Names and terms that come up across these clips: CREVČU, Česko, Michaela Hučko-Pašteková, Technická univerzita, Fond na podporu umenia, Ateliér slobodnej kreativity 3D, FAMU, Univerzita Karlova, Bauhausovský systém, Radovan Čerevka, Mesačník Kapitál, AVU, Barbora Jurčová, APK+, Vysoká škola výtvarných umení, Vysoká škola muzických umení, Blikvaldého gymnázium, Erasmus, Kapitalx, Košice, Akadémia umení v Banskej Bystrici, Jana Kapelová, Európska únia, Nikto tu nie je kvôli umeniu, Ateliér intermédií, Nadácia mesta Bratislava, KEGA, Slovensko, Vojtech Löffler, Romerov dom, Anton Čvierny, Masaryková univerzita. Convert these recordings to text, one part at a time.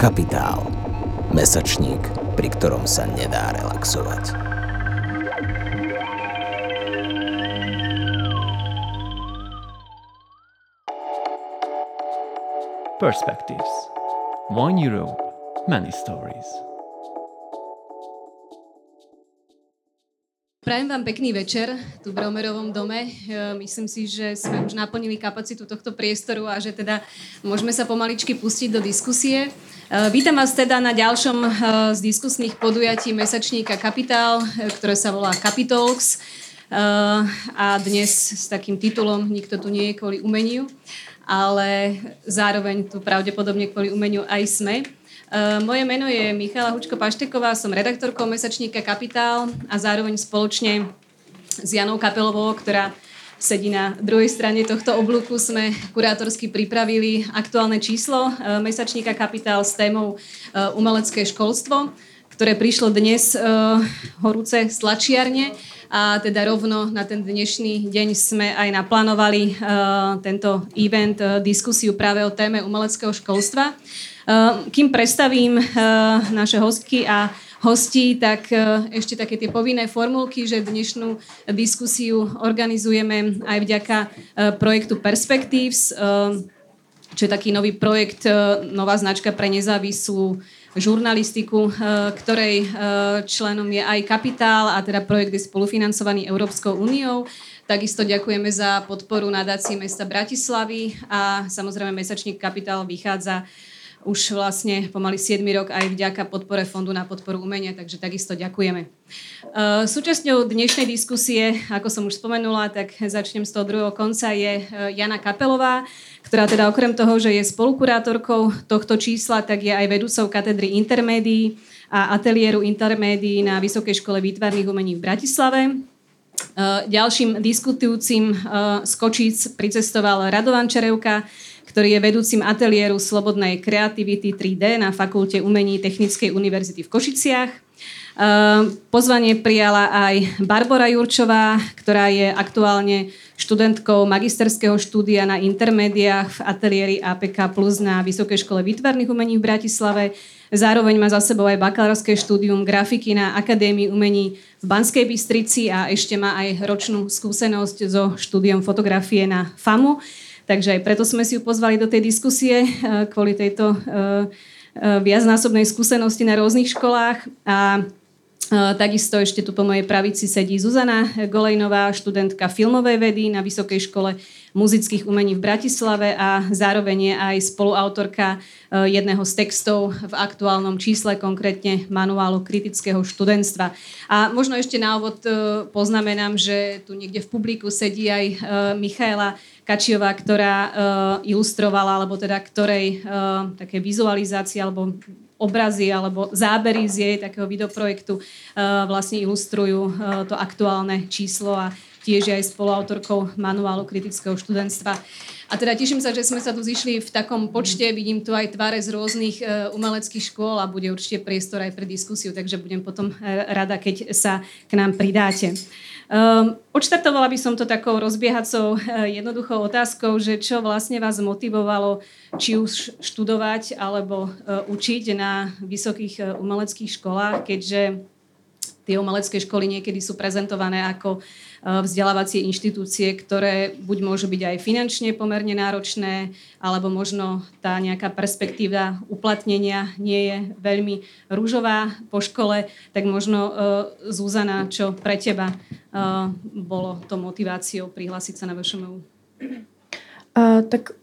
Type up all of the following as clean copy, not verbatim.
Kapitál. Mesačník, pri ktorom sa nedá relaxovať. Perspectives. €1, many stories. Prajem vám pekný večer tu v Romerovom dome. Myslím si, že sme už naplnili kapacitu tohto priestoru a že teda môžeme sa pomaličky pustiť do diskusie. Vítam vás teda na ďalšom z diskusných podujatí Mesačníka Kapitál, ktoré sa volá Kapitalx a dnes s takým titulom Nikto tu nie je kvôli umeniu, ale zároveň tu pravdepodobne kvôli umeniu aj sme. Moje meno je Michaela Hučko-Pašteková, som redaktorkou Mesačníka Kapitál a zároveň spoločne s Janou Kapelovou, ktorá sedí na druhej strane tohto oblúku, sme kurátorsky pripravili aktuálne číslo Mesačníka Kapitál s témou umelecké školstvo, ktoré prišlo dnes horúce z tlačiarne a teda rovno na ten dnešný deň sme aj naplánovali tento event, diskusiu práve o téme umeleckého školstva. Kým predstavím naše hostky a hosti, tak ešte také tie povinné formulky, že dnešnú diskusiu organizujeme aj vďaka projektu Perspectives, čo je taký nový projekt, nová značka pre nezávislú žurnalistiku, ktorej členom je aj Kapitál a teda projekt je spolufinancovaný Európskou úniou. Takisto ďakujeme za podporu Nadácie mesta Bratislavy a samozrejme Mesačník Kapitál vychádza už vlastne pomaly 7. rok aj vďaka podpore Fondu na podporu umenia, takže takisto ďakujeme. Súčasťou dnešnej diskusie, ako som už spomenula, tak začnem z toho druhého konca, je Jana Kapelová, ktorá teda okrem toho, že je spolukurátorkou tohto čísla, tak je aj vedúcou katedry intermédií a ateliéru intermédií na Vysokej škole výtvarných umení v Bratislave. Ďalším diskutujúcim z Kočíc pricestoval Radovan Čerevka, ktorý je vedúcim ateliéru slobodnej kreativity 3D na Fakulte umení Technickej univerzity v Košiciach. Pozvanie prijala aj Barbora Jurčová, ktorá je aktuálne študentkou magisterského štúdia na intermédiách v ateliéri APK+ na Vysokej škole výtvarných umení v Bratislave. Zároveň má za sebou aj bakalárske štúdium grafiky na Akadémii umení v Banskej Bystrici a ešte má aj ročnú skúsenosť so štúdiom fotografie na FAMU. Takže aj preto sme si ju pozvali do tej diskusie, kvôli tejto viacnásobnej skúsenosti na rôznych školách. A takisto ešte tu po mojej pravici sedí Zuzana Goleinová, študentka filmovej vedy na Vysokej škole muzických umení v Bratislave a zároveň je aj spoluautorka jedného z textov v aktuálnom čísle, konkrétne manuálu kritického študentstva. A možno ešte na úvod poznamenám, že tu niekde v publiku sedí aj Michaela Kačiová, ktorá ilustrovala, alebo teda ktorej také vizualizácie, alebo obrazy, alebo zábery z jej takého videoprojektu vlastne ilustrujú to aktuálne číslo a tiež je aj spoluautorkou manuálu kritického študentstva. A teda teším sa, že sme sa tu zišli v takom počte. Vidím tu aj tváre z rôznych umeleckých škôl a bude určite priestor aj pre diskusiu, takže budem potom rada, keď sa k nám pridáte. Odštartovala by som to takou rozbiehacou jednoduchou otázkou, že čo vlastne vás motivovalo či už študovať alebo učiť na vysokých umeleckých školách, keďže tie umelecké školy niekedy sú prezentované ako vzdelávacie inštitúcie, ktoré buď môžu byť aj finančne pomerne náročné, alebo možno tá nejaká perspektíva uplatnenia nie je veľmi ružová po škole, tak možno Zuzana, čo pre teba bolo to motiváciou prihlásiť sa na VŠMU? Tak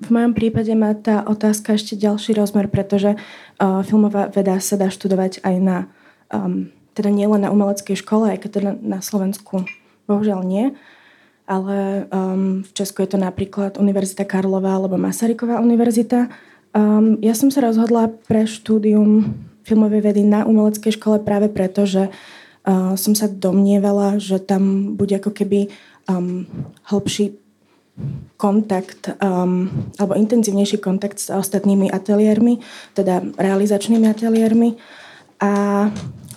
v mojom prípade má tá otázka ešte ďalší rozmer, pretože filmová veda sa dá študovať aj na teda nie len na umeleckej škole, aj keď teda na Slovensku bohužiaľ nie, ale v Česku je to napríklad Univerzita Karlova alebo Masaryková univerzita. Ja som sa rozhodla pre štúdium filmovej vedy na umeleckej škole práve preto, že som sa domnievala, že tam bude ako keby hlbší kontakt alebo intenzívnejší kontakt s ostatnými ateliérmi, teda realizačnými ateliérmi. A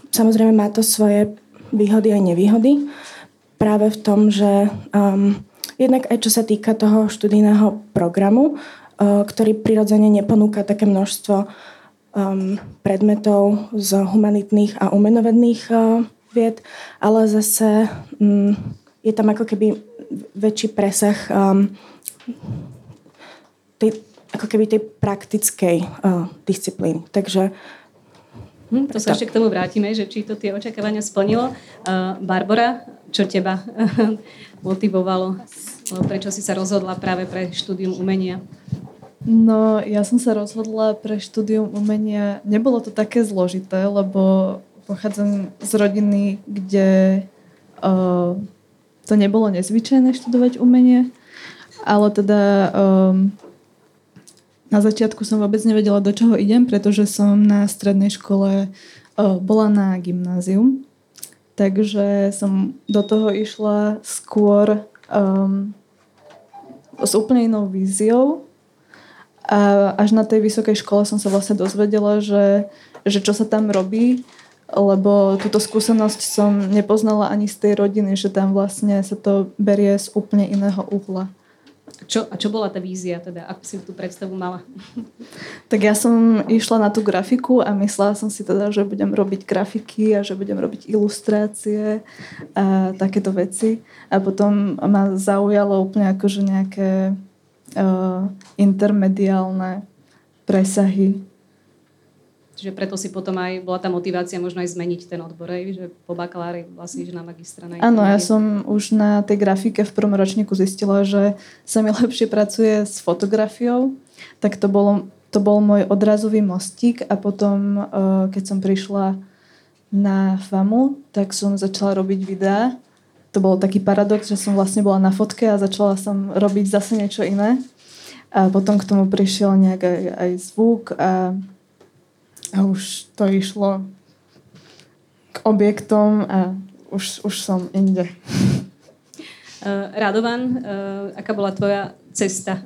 samozrejme má to svoje výhody aj nevýhody. Práve v tom, že jednak aj čo sa týka toho študijného programu, ktorý prirodzene neponúka také množstvo predmetov z humanitných a umenovedných vied, ale zase je tam ako keby väčší presah tej praktickej disciplíny. Takže to sa ešte k tomu vrátime, že či to tie očakávania splnilo. Barbora, čo teba motivovalo? Prečo si sa rozhodla práve pre štúdium umenia? No, ja som sa rozhodla pre štúdium umenia. Nebolo to také zložité, lebo pochádzam z rodiny, kde to nebolo nezvyčajné študovať umenie, ale teda... Na začiatku som vôbec nevedela, do čoho idem, pretože som na strednej škole bola na gymnázium. Takže som do toho išla skôr s úplne inou víziou. A až na tej vysokej škole som sa vlastne dozvedela, že čo sa tam robí, lebo túto skúsenosť som nepoznala ani z tej rodiny, že tam vlastne sa to berie z úplne iného uhla. Čo bola tá vízia, teda, ako si tú predstavu mala? Tak ja som išla na tú grafiku a myslela som si teda, že budem robiť grafiky a že budem robiť ilustrácie a takéto veci. A potom ma zaujalo úplne akože nejaké intermediálne presahy. Čiže preto si potom aj bola tá motivácia možno aj zmeniť ten odbor, že po bakalári vlastne na magistra. Áno, ja som už na tej grafike v prvom ročníku zistila, že sa mi lepšie pracuje s fotografiou, tak to bol môj odrazový mostík a potom, keď som prišla na FAMU, tak som začala robiť videá. To bol taký paradox, že som vlastne bola na fotke a začala som robiť zase niečo iné. A potom k tomu prišiel nejak aj zvuk a už to išlo k objektom a už som inde. Radovan, aká bola tvoja cesta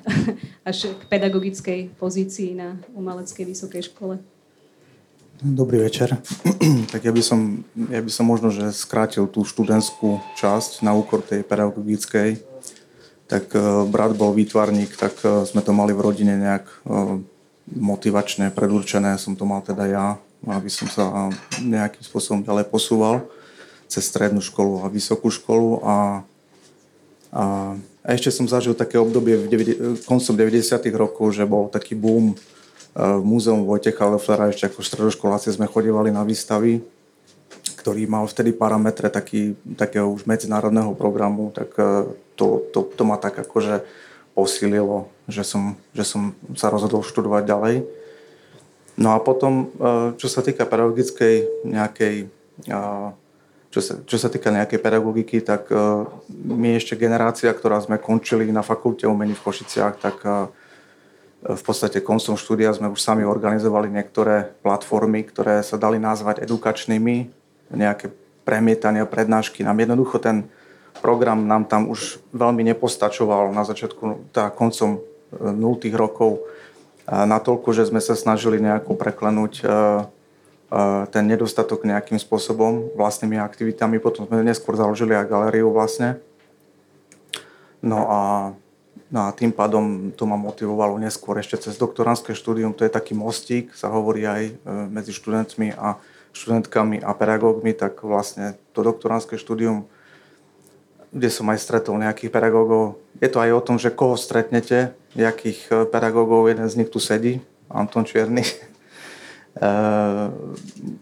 až k pedagogickej pozícii na umeleckej vysokej škole? Dobrý večer. Tak ja by som možno, že skrátil tú študentskú časť na úkor tej pedagogickej. Tak brat bol výtvarník, tak sme to mali v rodine nejak motivačne predurčené, som to mal teda ja, aby som sa nejakým spôsobom ďalej posúval cez strednú školu a vysokú školu a ešte som zažil také obdobie koncom 90. rokov, že bol taký boom v múzeum Vojtecha Löfflera, ešte ako stredoškoláci sme chodívali na výstavy, ktorý mal vtedy parametre takého už medzinárodného programu, tak to ma tak akože posililo, že som sa rozhodol študovať ďalej. No a potom, čo sa týka pedagogickej nejakej, čo sa týka nejakej pedagogiky, tak my ešte generácia, ktorá sme končili na Fakulte umení v Košiciach, tak v podstate koncom štúdia sme už sami organizovali niektoré platformy, ktoré sa dali nazvať edukačnými, nejaké premietania, prednášky. Nám jednoducho ten program nám tam už veľmi nepostačoval na začiatku, koncom 0. rokov, natoľko, že sme sa snažili nejako preklenúť ten nedostatok nejakým spôsobom, vlastnými aktivitami. Potom sme neskôr založili aj galériu vlastne. No a tým pádom to ma motivovalo neskôr ešte cez doktorantské štúdium. To je taký mostík, sa hovorí aj medzi študentmi a študentkami a pedagógmi, tak vlastne to doktorantské štúdium, kde som aj stretol nejakých pedagógov. Je to aj o tom, že koho stretnete, jakých pedagógov, jeden z nich tu sedí, Anton Čvierny,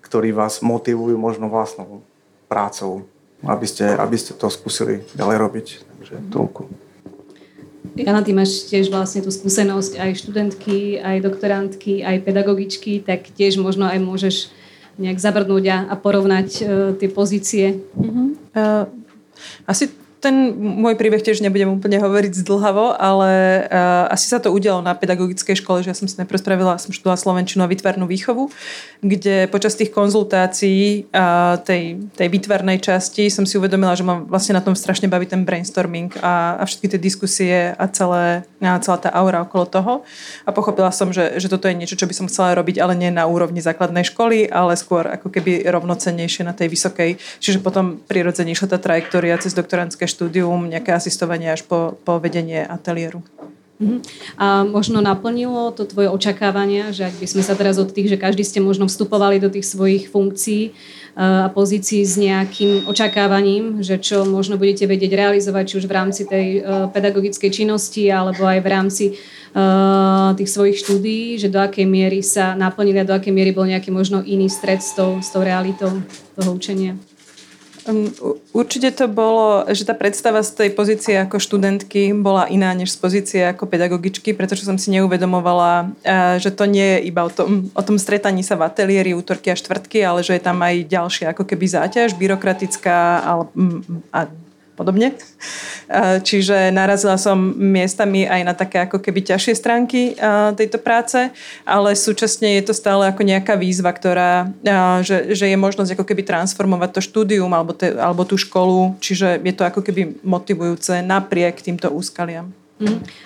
ktorí vás motivujú možno vlastnou prácou, aby ste to skúsili ďalej robiť. Takže toľko. Jana, ty máš tiež vlastne tú skúsenosť aj študentky, aj doktorantky, aj pedagogičky, tak tiež možno aj môžeš nejak zabrnúť a porovnať tie pozície. Asi ten môj príbeh tiež nebudem úplne hovoriť zdlhavo, ale asi sa to udialo na pedagogickej škole, že ja som si najprv spravila, som študovala slovenčinu a výtvarnú výchovu, kde počas tých konzultácií tej výtvarnej časti som si uvedomila, že ma vlastne na tom strašne baví ten brainstorming a všetky tie diskusie a celá tá aura okolo toho. A pochopila som, že toto je niečo, čo by som chcela robiť, ale nie na úrovni základnej školy, ale skôr ako keby rovnocennejšie na tej vysokej. Čiže potom prirodzene išla tá trajektória cez doktorantské štúdium, nejaké asistovanie až po vedenie ateliéru. A možno naplnilo to tvoje očakávania, že ak by sme sa teraz od tých, že každý ste možno vstupovali do tých svojich funkcií a pozícií s nejakým očakávaním, že čo možno budete vedieť realizovať, či už v rámci tej pedagogickej činnosti alebo aj v rámci tých svojich štúdií, že do akej miery sa naplnili a do akej miery bol nejaký možno iný stret s tou realitou toho učenia? Určite to bolo, že tá predstava z tej pozície ako študentky bola iná než z pozície ako pedagogičky, pretože som si neuvedomovala, že to nie je iba o tom stretaní sa v ateliéri útorky a štvrtky, ale že je tam aj ďalšia ako keby záťaž byrokratická a podobne. Čiže narazila som miestami aj na také ako keby ťažšie stránky tejto práce, ale súčasne je to stále ako nejaká výzva, ktorá, že je možnosť ako keby transformovať to štúdium alebo tú školu, čiže je to ako keby motivujúce napriek týmto úskaliam.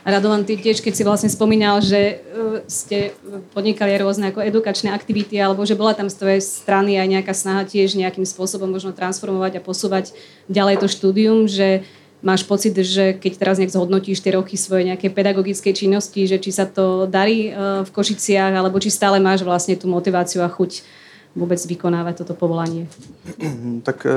A Radovan, ty tiež, keď si vlastne spomínal, že ste podnikali rôzne ako edukačné aktivity, alebo že bola tam z tvojej strany aj nejaká snaha tiež nejakým spôsobom možno transformovať a posúvať ďalej to štúdium, že máš pocit, že keď teraz nejak zhodnotíš tie roky svoje nejaké pedagogické činnosti, že či sa to darí v Košiciach, alebo či stále máš vlastne tú motiváciu a chuť vôbec vykonávať toto povolanie? Tak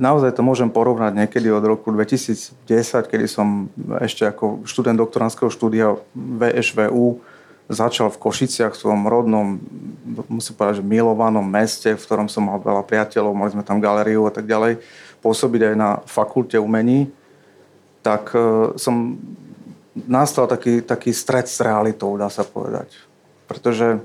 naozaj to môžem porovnať niekedy od roku 2010, kedy som ešte ako študent doktorandského štúdia VŠVU začal v Košiciach, v svojom rodnom, musím povedať, že milovanom meste, v ktorom som mal veľa priateľov, mali sme tam galériu a tak ďalej, pôsobiť aj na fakulte umení, tak som nastal taký stret s realitou, dá sa povedať. Pretože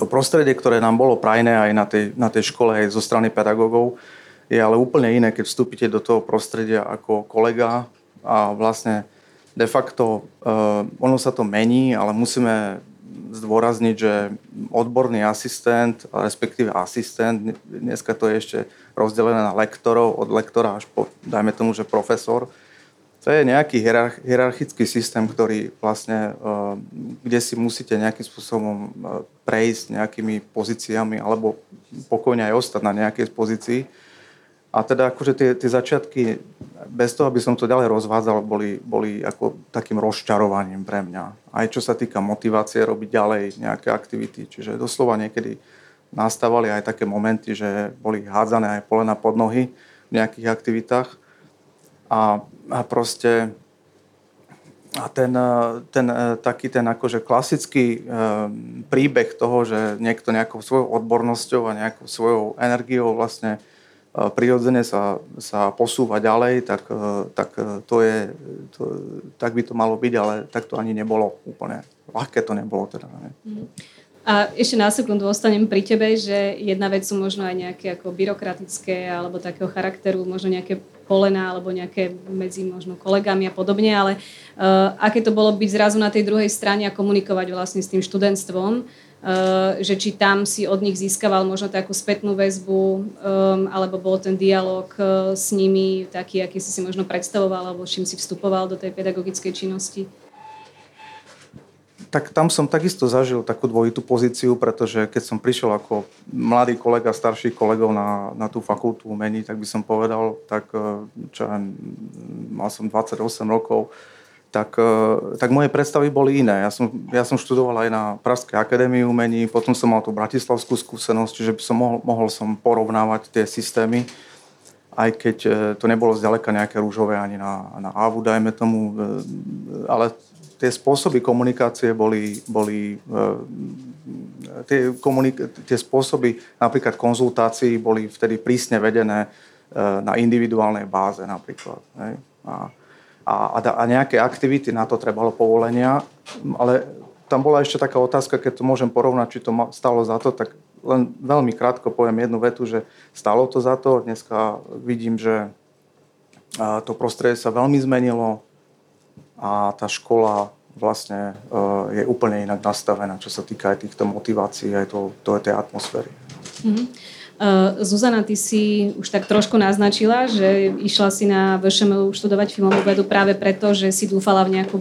to prostredie, ktoré nám bolo prajné aj na tej škole, aj zo strany pedagógov, je ale úplne iné, keď vstúpite do toho prostredia ako kolega a vlastne de facto ono sa to mení, ale musíme zdôrazniť, že odborný asistent, respektíve asistent, dneska to je ešte rozdelené na lektorov, od lektora až po, dajme tomu, že profesor, to je nejaký hierarchický systém, ktorý vlastne, kde si musíte nejakým spôsobom prejsť nejakými pozíciami alebo pokojne aj ostať na nejakej pozícii. A teda akože tie začiatky, bez toho, aby som to ďalej rozvádzal, boli ako takým rozčarovaním pre mňa. Aj čo sa týka motivácie robiť ďalej nejaké aktivity. Čiže doslova niekedy nastávali aj také momenty, že boli hádzané aj polena pod nohy v nejakých aktivitách. A proste a ten akože klasický príbeh toho, že niekto nejakou svojou odbornosťou a nejakou svojou energiou vlastne prirodzene sa posúva ďalej, tak to tak by to malo byť, ale tak to ani nebolo úplne. Ľahké to nebolo teda. Ne? A ešte na sekundu ostanem pri tebe, že jedna vec sú možno aj nejaké ako byrokratické alebo takého charakteru, možno nejaké polena alebo nejaké medzi možno kolegami a podobne, ale aké to bolo byť zrazu na tej druhej strane a komunikovať vlastne s tým študentstvom, že či tam si od nich získaval možno takú spätnú väzbu, alebo bol ten dialog s nimi taký, aký si si možno predstavoval alebo čím si vstupoval do tej pedagogickej činnosti? Tak tam som takisto zažil takú dvojitú pozíciu, pretože keď som prišiel ako mladý kolega, starší kolegov na tú fakultu umení, tak by som povedal, tak čo mal som 28 rokov, tak moje predstavy boli iné. Ja som študoval aj na Pražskej akadémii umení, potom som mal tú bratislavskú skúsenosť, čiže by som mohol som porovnávať tie systémy, aj keď to nebolo zďaleka nejaké rúžové ani na AVU, dajme tomu, ale tie spôsoby komunikácie tie spôsoby napríklad konzultácií boli vtedy prísne vedené na individuálnej báze napríklad. A nejaké aktivity, na to trebalo povolenia, ale tam bola ešte taká otázka, keď to môžem porovnať, či to stalo za to, tak len veľmi krátko poviem jednu vetu, že stalo to za to. Dneska vidím, že to prostredie sa veľmi zmenilo, a tá škola vlastne je úplne inak nastavená, čo sa týka aj týchto motivácií, aj tej atmosféry. Mm-hmm. Zuzana, ty si už tak trošku naznačila, že išla si na VŠMU študovať filmovú vedu práve preto, že si dúfala v nejaké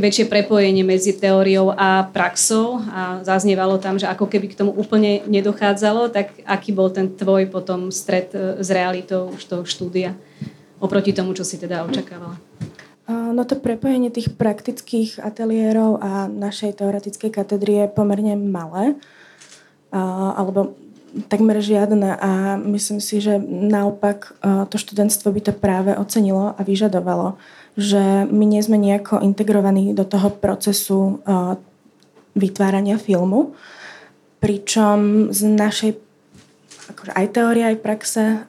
väčšie prepojenie medzi teóriou a praxou a zaznievalo tam, že ako keby k tomu úplne nedochádzalo, tak aký bol ten tvoj potom stret s realitou už toho štúdia oproti tomu, čo si teda očakávala? No to prepojenie tých praktických ateliérov a našej teoretickej katedry je pomerne malé, alebo takmer žiadne, a myslím si, že naopak to študentstvo by to práve ocenilo a vyžadovalo, že my nie sme nejako integrovaní do toho procesu vytvárania filmu, pričom z našej akože aj teórie, aj praxe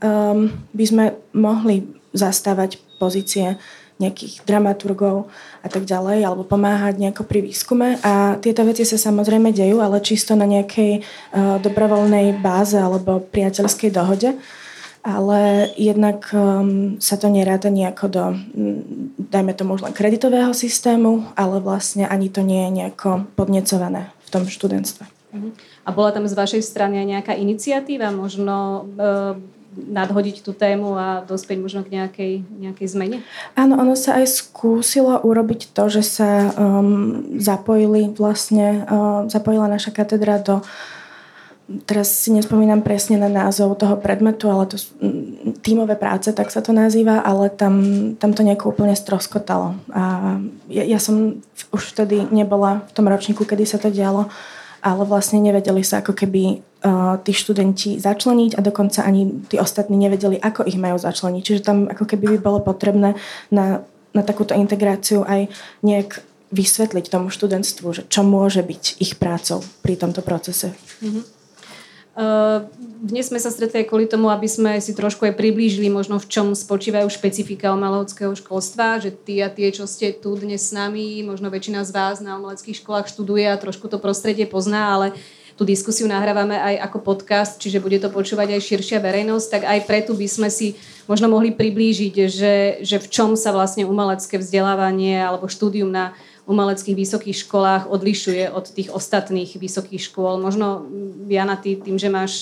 by sme mohli zastávať pozície nejakých dramaturgov a tak ďalej, alebo pomáhať nejako pri výskume. A tieto veci sa samozrejme dejú, ale čisto na nejakej dobrovoľnej báze alebo priateľskej dohode. Ale jednak sa to neráta nejako do, dajme tomu, len kreditového systému, ale vlastne ani to nie je nejako podnecované v tom študentstve. A bola tam z vašej strany aj nejaká iniciatíva, možno nadhodiť tú tému a dospieť možno k nejakej zmene? Áno, ono sa aj skúsilo urobiť to, že sa zapojila naša katedra do, teraz si nespomínam presne na názov toho predmetu, ale to tímové práce, tak sa to nazýva, ale tam to nejako úplne stroskotalo. A ja som už vtedy nebola v tom ročníku, kedy sa to dialo, ale vlastne nevedeli sa ako keby tí študenti začleniť a dokonca ani tí ostatní nevedeli, ako ich majú začleniť. Čiže tam ako keby by bolo potrebné na takúto integráciu aj nejak vysvetliť tomu študentstvu, že čo môže byť ich prácou pri tomto procese. Mm-hmm. Dnes sme sa stretli kvôli tomu, aby sme si trošku aj priblížili možno v čom spočívajú špecifika umeleckého školstva, že tí a tie, čo ste tu dnes s nami, možno väčšina z vás na umeleckých školách študuje a trošku to prostredie pozná, ale tú diskusiu nahrávame aj ako podcast, čiže bude to počúvať aj širšia verejnosť, tak aj preto by sme si možno mohli priblížiť, že v čom sa vlastne umelecké vzdelávanie alebo štúdium na umeleckých vysokých školách odlišuje od tých ostatných vysokých škôl. Možno, Jana, ty tým, že máš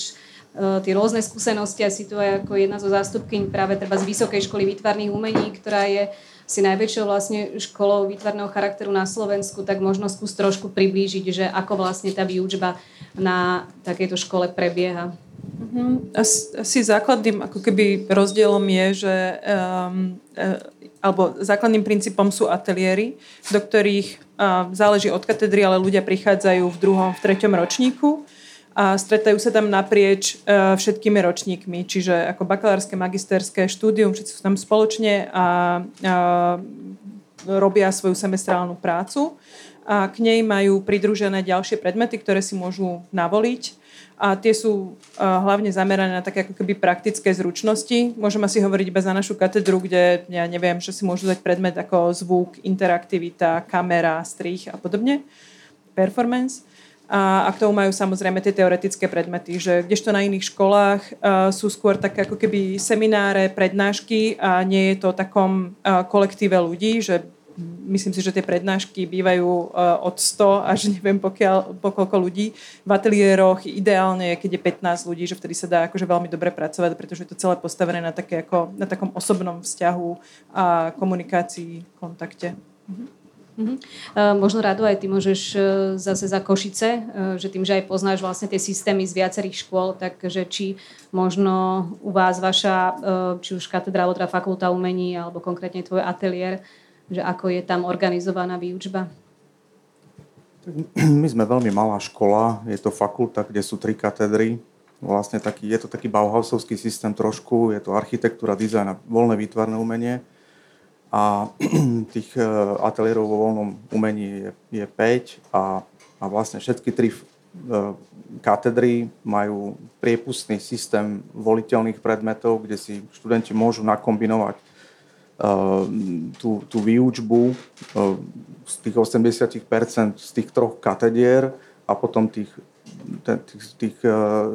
tie rôzne skúsenosti a si tu aj ako jedna zo zástupkyň práve treba z Vysokej školy výtvarných umení, ktorá je si najväčšou vlastne školou výtvarného charakteru na Slovensku, tak možno skús trošku priblížiť, že ako vlastne tá výučba na takejto škole prebieha. Asi základným ako keby rozdielom je, že alebo základným princípom sú ateliéry, do ktorých záleží od katedry, ale ľudia prichádzajú v druhom, v treťom ročníku a stretajú sa tam naprieč všetkými ročníkmi, čiže ako bakalárske, magisterské štúdium, všetci sú tam spoločne a robia svoju semestrálnu prácu a k nej majú pridružené ďalšie predmety, ktoré si môžu navoliť. A tie sú hlavne zamerané na také ako keby praktické zručnosti. Môžem asi hovoriť iba za našu katedru, kde ja neviem, že si môžu dať predmet ako zvuk, interaktivita, kamera, strih a podobne, performance. A k tomu majú samozrejme tie teoretické predmety, že kdežto na iných školách sú skôr také ako keby semináre, prednášky a nie je to o takom kolektíve ľudí, že myslím si, že tie prednášky bývajú od 100 až neviem pokoľko ľudí. V ateliéroch ideálne je, keď je 15 ľudí, že vtedy sa dá akože veľmi dobre pracovať, pretože je to celé postavené na, také ako, na takom osobnom vzťahu a komunikácii, kontakte. Možno, Rado, aj ty môžeš zase za Košice, že tým, že aj poznáš vlastne tie systémy z viacerých škôl, takže či možno u vás vaša, či už katedra, alebo teda fakulta umení, alebo konkrétne tvoj ateliér, že ako je tam organizovaná výučba? My sme veľmi malá škola, je to fakulta, kde sú 3 katedry. Vlastne je to taký Bauhausovský systém trošku, je to architektúra, dizajn a voľné výtvarné umenie. A tých ateliérov vo voľnom umení je 5 a vlastne všetky 3 katedry majú priepustný systém voliteľných predmetov, kde si študenti môžu nakombinovať tú výučbu z tých 80% z tých 3 katedier a potom tých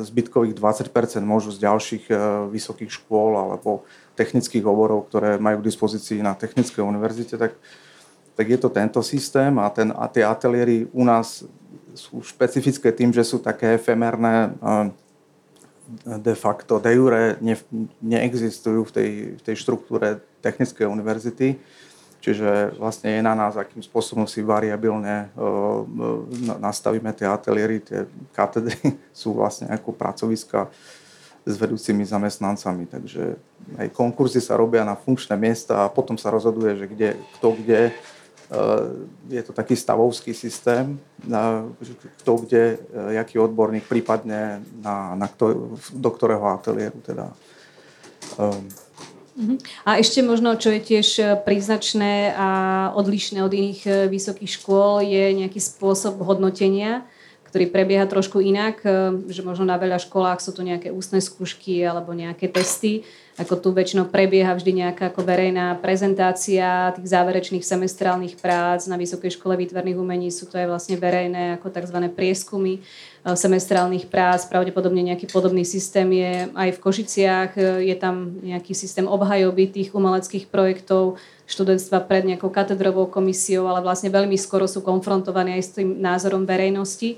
zbytkových 20% môžu z ďalších vysokých škôl alebo technických oborov, ktoré majú k dispozícii na Technickej univerzite, tak je to tento systém a tie ateliéry u nás sú špecifické tým, že sú také efemérne, de facto, de jure neexistujú v tej štruktúre Technickej univerzity, čiže vlastne je na nás, akým spôsobom si variabilne nastavíme tie ateliéry, tie katedry sú vlastne ako pracoviska s vedúcimi zamestnancami. Takže aj konkurzy sa robia na funkčné miesta a potom sa rozhoduje, že kde, kto kde. Je to taký stavovský systém, kto kde, jaký odborník prípadne do ktorého ateliéru teda. A ešte možno, čo je tiež príznačné a odlišné od iných vysokých škôl, je nejaký spôsob hodnotenia, ktorý prebieha trošku inak, že možno na veľa školách sú tu nejaké ústne skúšky alebo nejaké testy, ako tu väčšinou prebieha vždy nejaká ako verejná prezentácia tých záverečných semestrálnych prác. Na Vysokej škole výtvarných umení sú to aj vlastne verejné ako tzv. Prieskumy semestrálnych prác. Pravdepodobne nejaký podobný systém je aj v Košiciach. Je tam nejaký systém obhajoby tých umeleckých projektov študentstva pred nejakou katedrovou komisiou, ale vlastne veľmi skoro sú konfrontovaní aj s tým názorom verejnosti,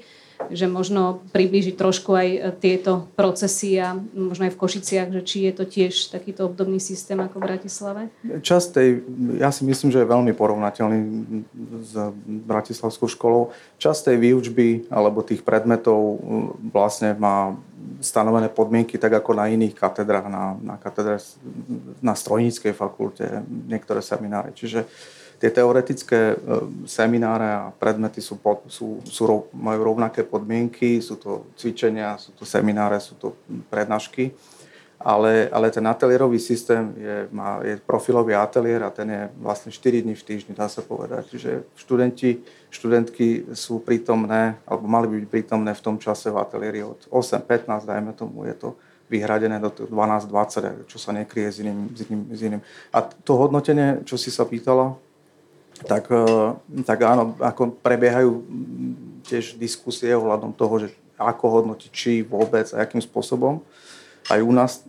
že možno priblížiť trošku aj tieto procesy a možno aj v Košiciach, že či je to tiež takýto obdobný systém ako v Bratislave? Čas tej, ja si myslím, že je veľmi porovnateľný s bratislavskou školou. Čas tej výučby alebo tých predmetov vlastne má stanovené podmienky tak ako na iných katedrách, na katedre na strojníckej fakulte, niektoré semináre. Čiže tie teoretické semináre a predmety majú rovnaké podmienky, sú to cvičenia, sú to semináre, sú to prednášky, ale ten ateliérový systém je profilový ateliér a ten je vlastne 4 dní v týždni, dá sa povedať. Čiže študentky sú prítomné, alebo mali byť prítomné v tom čase v ateliéri od 8:15, dajme tomu, je to vyhradené do 12:20, čo sa nekryje s iným. A to hodnotenie, čo si sa pýtala, tak áno, ako prebiehajú tiež diskusie ohľadom toho, že ako hodnotiť, či vôbec a akým spôsobom. Aj u nás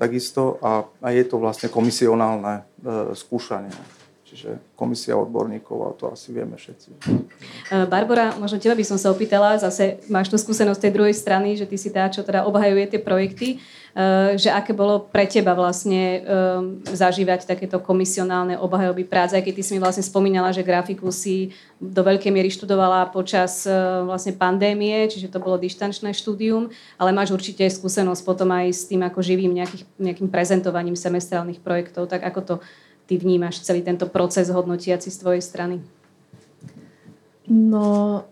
takisto a je to vlastne komisionálne skúšanie. Čiže komisia odborníkov a to asi vieme všetci. Barbora, možno teba by som sa opýtala, zase máš tú skúsenosť tej druhej strany, že ty si tá, čo teda obhajuje tie projekty, že aké bolo pre teba vlastne zažívať takéto komisionálne obhajoby práce, aj keď ty si mi vlastne spomínala, že grafiku si do veľkej miery študovala počas vlastne pandémie, čiže to bolo dištančné štúdium, ale máš určite aj skúsenosť potom aj s tým ako živým nejakým prezentovaním semestrálnych projektov, tak ako to ty vnímaš celý tento proces hodnotiaci z tvojej strany? No,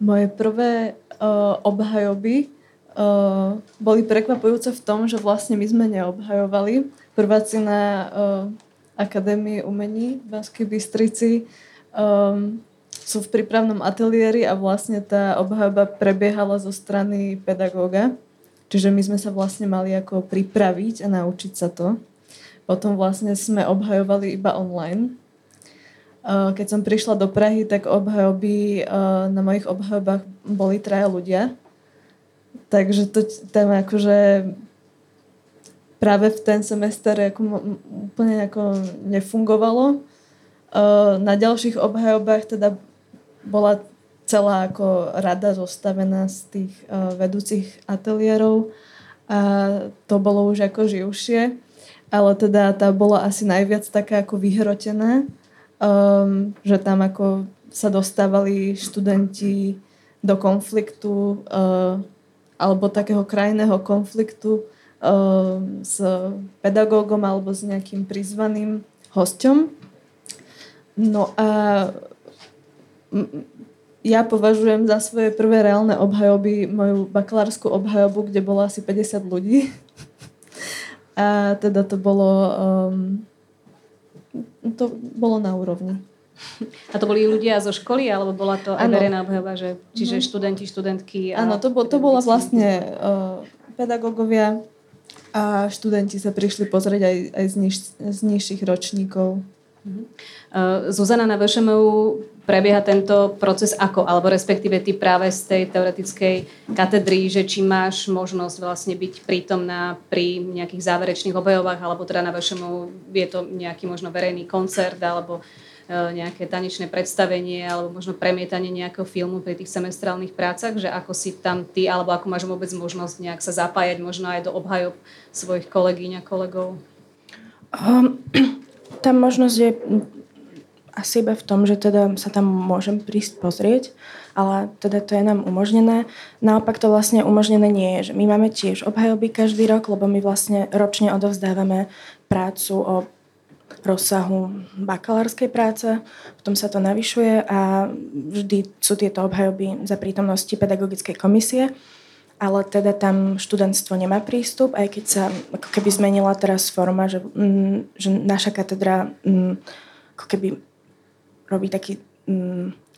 moje prvé obhajoby boli prekvapujúce v tom, že vlastne my sme neobhajovali. Prváci na Akadémii umení v Banskej Bystrici sú v prípravnom ateliéri a vlastne tá obhajoba prebiehala zo strany pedagóga. Čiže my sme sa vlastne mali ako pripraviť a naučiť sa to. Potom vlastne sme obhajovali iba online. Keď som prišla do Prahy, tak na mojich obhajobách boli 3 ľudia. Takže to tam akože práve v ten semester úplne ako nefungovalo. Na ďalších obhajobách teda bola celá ako rada zostavená z tých vedúcich ateliérov a to bolo už ako živšie. Ale teda tá bola asi najviac taká ako vyhrotená, že tam ako sa dostávali študenti do konfliktu alebo takého krajného konfliktu s pedagógom alebo s nejakým prizvaným hosťom. No a ja považujem za svoje prvé reálne obhajoby moju bakalárskú obhajobu, kde bolo asi 50 ľudí. A teda to bolo na úrovni. A to boli ľudia zo školy, alebo bola to aj verejná obhajoba, čiže študenti, študentky? Áno, to bola vlastne pedagógovia a študenti sa prišli pozrieť aj z nižších ročníkov. Zuzana, na VŠMU prebieha tento proces ako? Alebo respektíve ty práve z tej teoretickej katedry, že či máš možnosť vlastne byť prítomná pri nejakých záverečných obhajobách, alebo teda na VŠMU je to nejaký možno verejný koncert, alebo nejaké tanečné predstavenie, alebo možno premietanie nejakého filmu pri tých semestrálnych prácach, že ako si tam ty, alebo ako máš vôbec možnosť nejak sa zapájať možno aj do obhajob svojich kolegyň a kolegov? Tá možnosť je asi iba v tom, že teda sa tam môžem prísť pozrieť, ale teda to je nám umožnené. Naopak to vlastne umožnené nie je, že my máme tiež obhajoby každý rok, lebo my vlastne ročne odovzdávame prácu o rozsahu bakalárskej práce, potom sa to navyšuje a vždy sú tieto obhajoby za prítomnosti pedagogickej komisie. Ale teda tam študentstvo nemá prístup, aj keď sa ako keby zmenila teraz forma, že naša katedra ako keby robí taký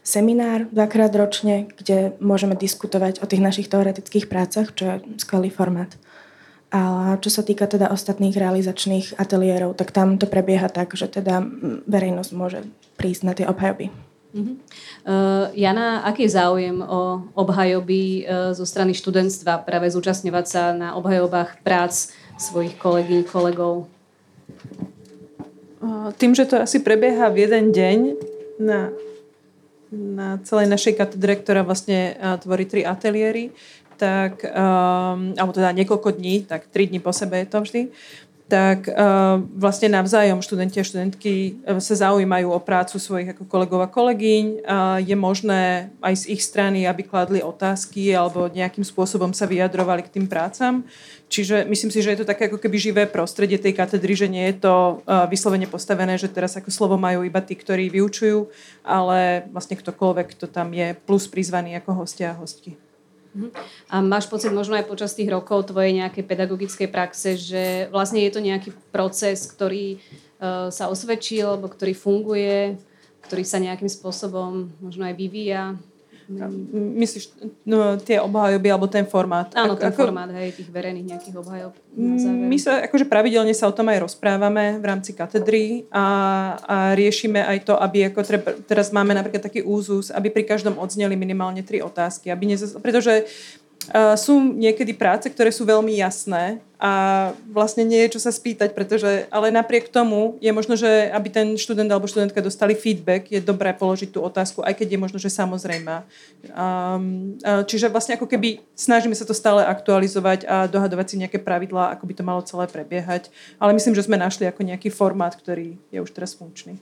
seminár dvakrát ročne, kde môžeme diskutovať o tých našich teoretických prácach, čo je skvelý formát. A čo sa týka teda ostatných realizačných ateliérov, tak tam to prebieha tak, že teda verejnosť môže prísť na tie obhajoby. Jana, aký je záujem o obhajoby zo strany študentstva, práve zúčastňovať sa na obhajobách prác svojich kolegyň, kolegov? Tým, že to asi prebieha v jeden deň na celej našej katedre, ktorá vlastne tvorí 3 ateliéry, tak, alebo teda niekoľko dní, tak 3 dní po sebe je to vždy, tak vlastne navzájom študenti a študentky sa zaujímajú o prácu svojich ako kolegov a kolegyň. Je možné aj z ich strany, aby kladli otázky alebo nejakým spôsobom sa vyjadrovali k tým prácam. Čiže myslím si, že je to také ako keby živé prostredie tej katedry, že nie je to vyslovene postavené, že teraz ako slovo majú iba tí, ktorí vyučujú, ale vlastne ktokoľvek, kto tam je, plus prizvaný ako hostia a hostky. A máš pocit možno aj počas tých rokov tvojej nejakej pedagogickej praxe, že vlastne je to nejaký proces, ktorý sa osvedčil, alebo ktorý funguje, ktorý sa nejakým spôsobom možno aj vyvíja? Myslíš tie obhajoby alebo ten formát? Áno, ten formát, hej, tých verejných nejakých obhajob. My sa akože pravidelne sa o tom aj rozprávame v rámci katedry a riešime aj to, aby ako teraz máme napríklad taký úzus, aby pri každom odzneli minimálne 3 otázky, aby pretože sú niekedy práce, ktoré sú veľmi jasné a vlastne nie je čo sa spýtať, pretože, ale napriek tomu je možno, že aby ten študent alebo študentka dostali feedback, je dobré položiť tú otázku, aj keď je možno, že samozrejmá. Čiže vlastne ako keby snažíme sa to stále aktualizovať a dohadovať si nejaké pravidlá, ako by to malo celé prebiehať. Ale myslím, že sme našli ako nejaký formát, ktorý je už teraz funkčný.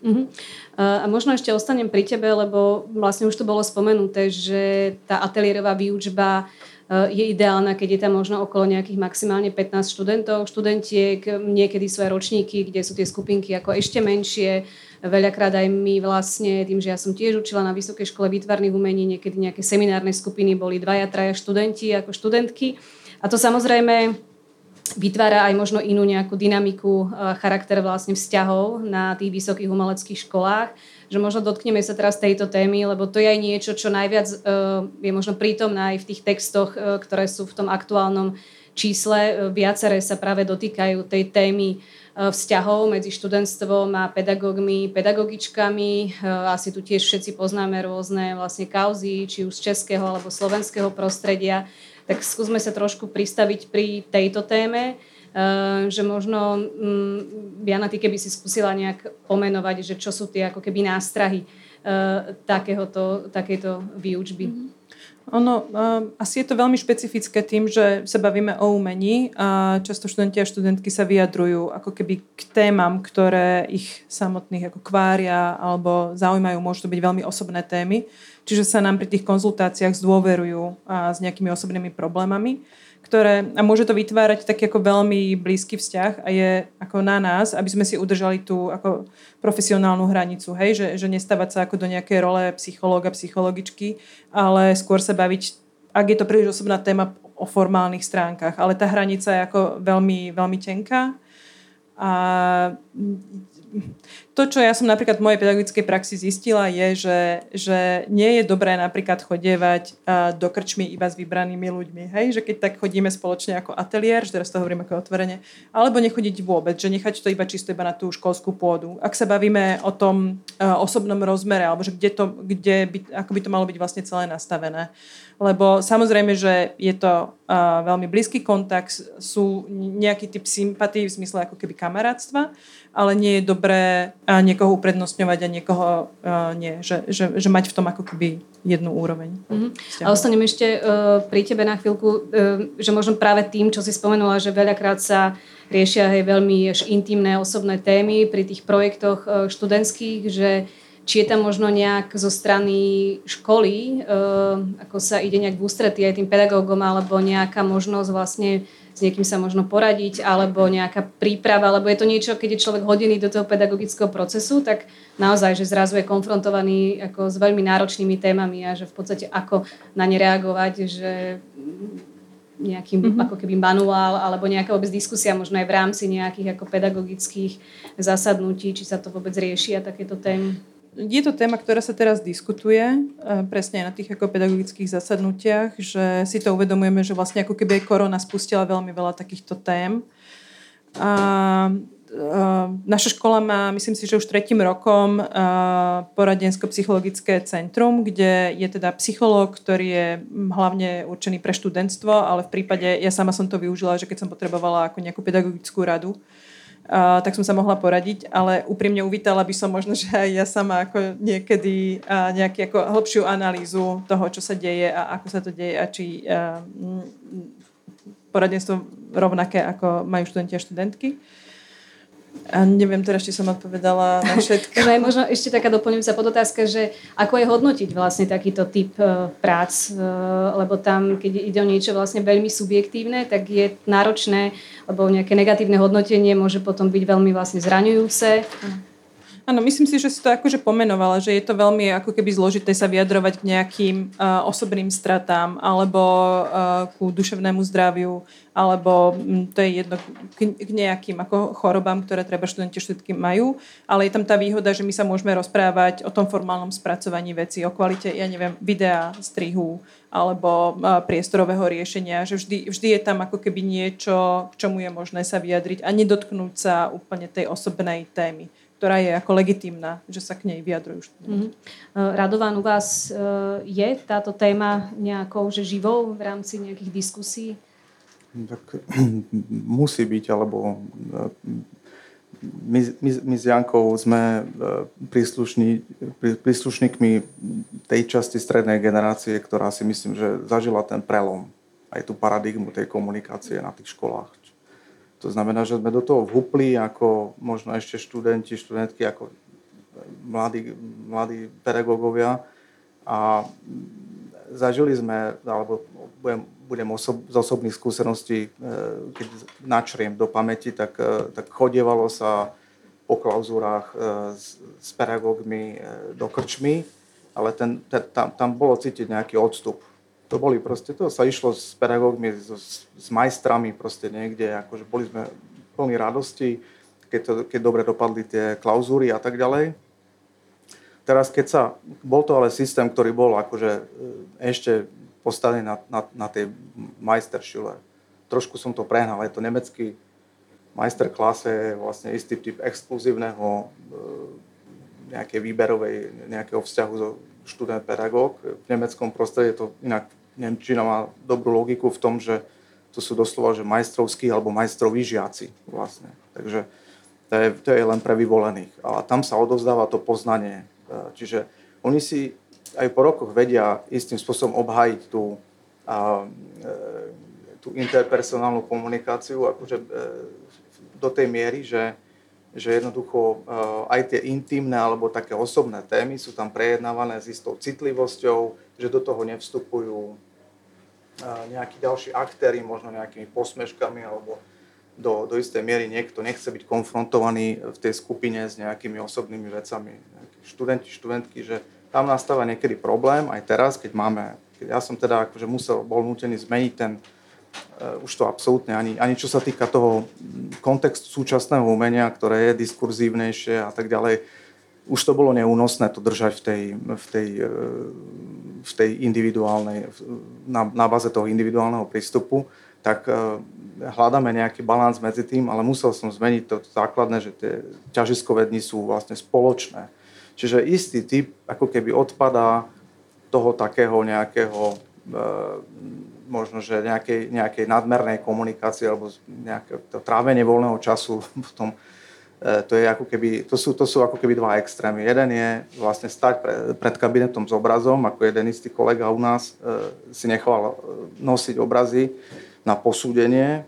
Uh-huh. A možno ešte ostanem pri tebe, lebo vlastne už to bolo spomenuté, že tá ateliérová výučba je ideálna, keď je tam možno okolo nejakých maximálne 15 študentov, študentiek, niekedy sú aj ročníky, kde sú tie skupinky ako ešte menšie. Veľakrát aj my vlastne, tým, že ja som tiež učila na Vysokej škole výtvarných umení, niekedy nejaké seminárne skupiny boli 2-3 študenti ako študentky. A to samozrejme vytvára aj možno inú nejakú dynamiku, charakter vlastne vzťahov na tých vysokých umeleckých školách, že možno dotkneme sa teraz tejto témy, lebo to je aj niečo, čo najviac je možno prítomné aj v tých textoch, ktoré sú v tom aktuálnom čísle. Viaceré sa práve dotýkajú tej témy vzťahov medzi študentstvom a pedagógmi, pedagogičkami. Asi tu tiež všetci poznáme rôzne vlastne kauzy, či už z českého alebo slovenského prostredia. Tak skúsme sa trošku pristaviť pri tejto téme, že možno, Jana, ty keby si skúsila nejak pomenovať, že čo sú tie ako keby nástrahy takéto výučby. Mm-hmm. Ono, asi je to veľmi špecifické tým, že sa bavíme o umení a často študenti a študentky sa vyjadrujú ako keby k témam, ktoré ich samotných ako kvária alebo zaujímajú, môžu to byť veľmi osobné témy. Čiže sa nám pri tých konzultáciách zdôverujú s nejakými osobnými problémami, a môže to vytvárať taký ako veľmi blízky vzťah a je ako na nás, aby sme si udržali tú ako profesionálnu hranicu, hej? Že nestávať sa ako do nejakej role psychológa, psychologičky, ale skôr sa baviť, ak je to príliš osobná téma, o formálnych stránkach. Ale tá hranica je ako veľmi, veľmi tenká. A to, čo ja som napríklad v mojej pedagogickej praxi zistila, je, že nie je dobré napríklad chodievať do krčmy iba s vybranými ľuďmi. Hej? Že keď tak chodíme spoločne ako ateliér, že teraz to hovorím ako otvorene, alebo nechodiť vôbec, že nechať to iba čisto iba na tú školskú pôdu. Ak sa bavíme o tom osobnom rozmere, alebo že ako by to malo byť vlastne celé nastavené. Lebo samozrejme, že je to veľmi blízky kontakt, sú nejaký typ sympatii v zmysle ako keby kamarátstva, ale nie je dobré niekoho uprednostňovať a niekoho nie. Že mať v tom ako keby jednu úroveň. Mm-hmm. A ostanem ešte pri tebe na chvíľku, že možno práve tým, čo si spomenula, že veľakrát sa riešia aj veľmi intimné osobné témy pri tých projektoch študentských, že či je tam možno nejak zo strany školy, ako sa ide nejak v ústretí aj tým pedagógom, alebo nejaká možnosť vlastne s niekým sa možno poradiť, alebo nejaká príprava, alebo je to niečo, keď je človek hodený do toho pedagogického procesu, tak naozaj, že zrazu je konfrontovaný ako s veľmi náročnými témami a že v podstate ako na ne reagovať, že nejaký ako keby manuál, alebo nejaká vôbec diskusia možno aj v rámci nejakých ako pedagogických zasadnutí, či sa to vôbec riešia takéto témy. Je to téma, ktorá sa teraz diskutuje presne aj na tých ako pedagogických zasadnutiach, že si to uvedomujeme, že vlastne ako keby aj korona spustila veľmi veľa takýchto tém. A naša škola má, myslím si, že už 3. rokom poradensko-psychologické centrum, kde je teda psychológ, ktorý je hlavne určený pre študentstvo, ale v prípade, ja sama som to využila, že keď som potrebovala ako nejakú pedagogickú radu, tak som sa mohla poradiť, ale úprimne uvítala by som možno, že aj ja sama ako niekedy nejakú ako hlbšiu analýzu toho, čo sa deje a ako sa to deje a či poradenstvo rovnaké ako majú študenti a študentky. A neviem teraz, či som odpovedala na všetko. No je možno ešte taká doplňujúca podotázka, že ako je hodnotiť vlastne takýto typ prác, lebo tam, keď ide o niečo vlastne veľmi subjektívne, tak je náročné, lebo nejaké negatívne hodnotenie môže potom byť veľmi vlastne zraňujúce. Áno, myslím si, že si to akože pomenovala, že je to veľmi ako keby zložité sa vyjadrovať k nejakým osobným stratám alebo ku duševnému zdraviu, alebo to je jedno k nejakým ako chorobám, ktoré treba študenti všetky majú, ale je tam tá výhoda, že my sa môžeme rozprávať o tom formálnom spracovaní vecí, o kvalite, ja neviem, videa, strihu alebo priestorového riešenia, že vždy je tam ako keby niečo, k čomu je možné sa vyjadriť a nedotknúť sa úplne tej osobnej témy, ktorá je ako legitímna, že sa k nej vyjadrujú. Radovan, u vás je táto téma nejakou že živou v rámci nejakých diskusí? Tak musí byť, alebo my s Jankou sme príslušníkmi tej časti strednej generácie, ktorá si myslím, že zažila ten prelom, aj tú paradigmu tej komunikácie na tých školách. To znamená, že sme do toho vhupli ako možno ešte študenti, študentky, ako mladí pedagógovia a zažili sme, alebo budem z osobných skúseností, keď načriem do pamäti, tak chodievalo sa po klauzúrách s pedagógmi do krčmy, ale tam bolo cítiť nejaký odstup. To boli proste, to sa išlo s pedagógmi, s majstrami proste niekde, akože boli sme plní radosti, keď dobre dopadli tie klauzúry a tak ďalej. Teraz bol to ale systém, ktorý bol akože ešte postavený na tej Meisterschule. Trošku som to prehnal, je to nemecký Meisterklasse, je vlastne istý typ exkluzívneho nejakej výberovej, nejakého vzťahu so študent-pedagóg. V nemeckom prostredí to inak nemčina má dobrú logiku v tom, že to sú doslova, že majstrovskí alebo majstroví žiaci vlastne. Takže to je len pre vyvolených. A tam sa odovzdáva to poznanie. Čiže oni si aj po rokoch vedia istým spôsobom obhájiť tú interpersonálnu komunikáciu akože do tej miery, že jednoducho aj tie intimné alebo také osobné témy sú tam prejednávané s istou citlivosťou, že do toho nevstupujú nejakí ďalší aktéri, možno nejakými posmeškami alebo do istej miery niekto nechce byť konfrontovaný v tej skupine s nejakými osobnými vecami. Študenti, študentky, že tam nastáva niekedy problém, aj teraz, keď ja som teda akože bol nútený zmeniť ten už to absolútne, ani čo sa týka toho kontextu súčasného umenia, ktoré je diskurzívnejšie a tak ďalej, už to bolo neúnosné to držať v tej individuálnej, na baze toho individuálneho prístupu, tak hľadáme nejaký balans medzi tým, ale musel som zmeniť to základné, že tie ťažiskové dni sú vlastne spoločné. Čiže istý typ ako keby odpadá toho takého nejakého možno, že nejakej nadmernej komunikácie alebo nejaké to trávenie voľného času potom, to sú ako keby dva extrémy. Jeden je vlastne stať pred kabinetom s obrazom, ako jeden istý kolega u nás si nechal nosiť obrazy na posúdenie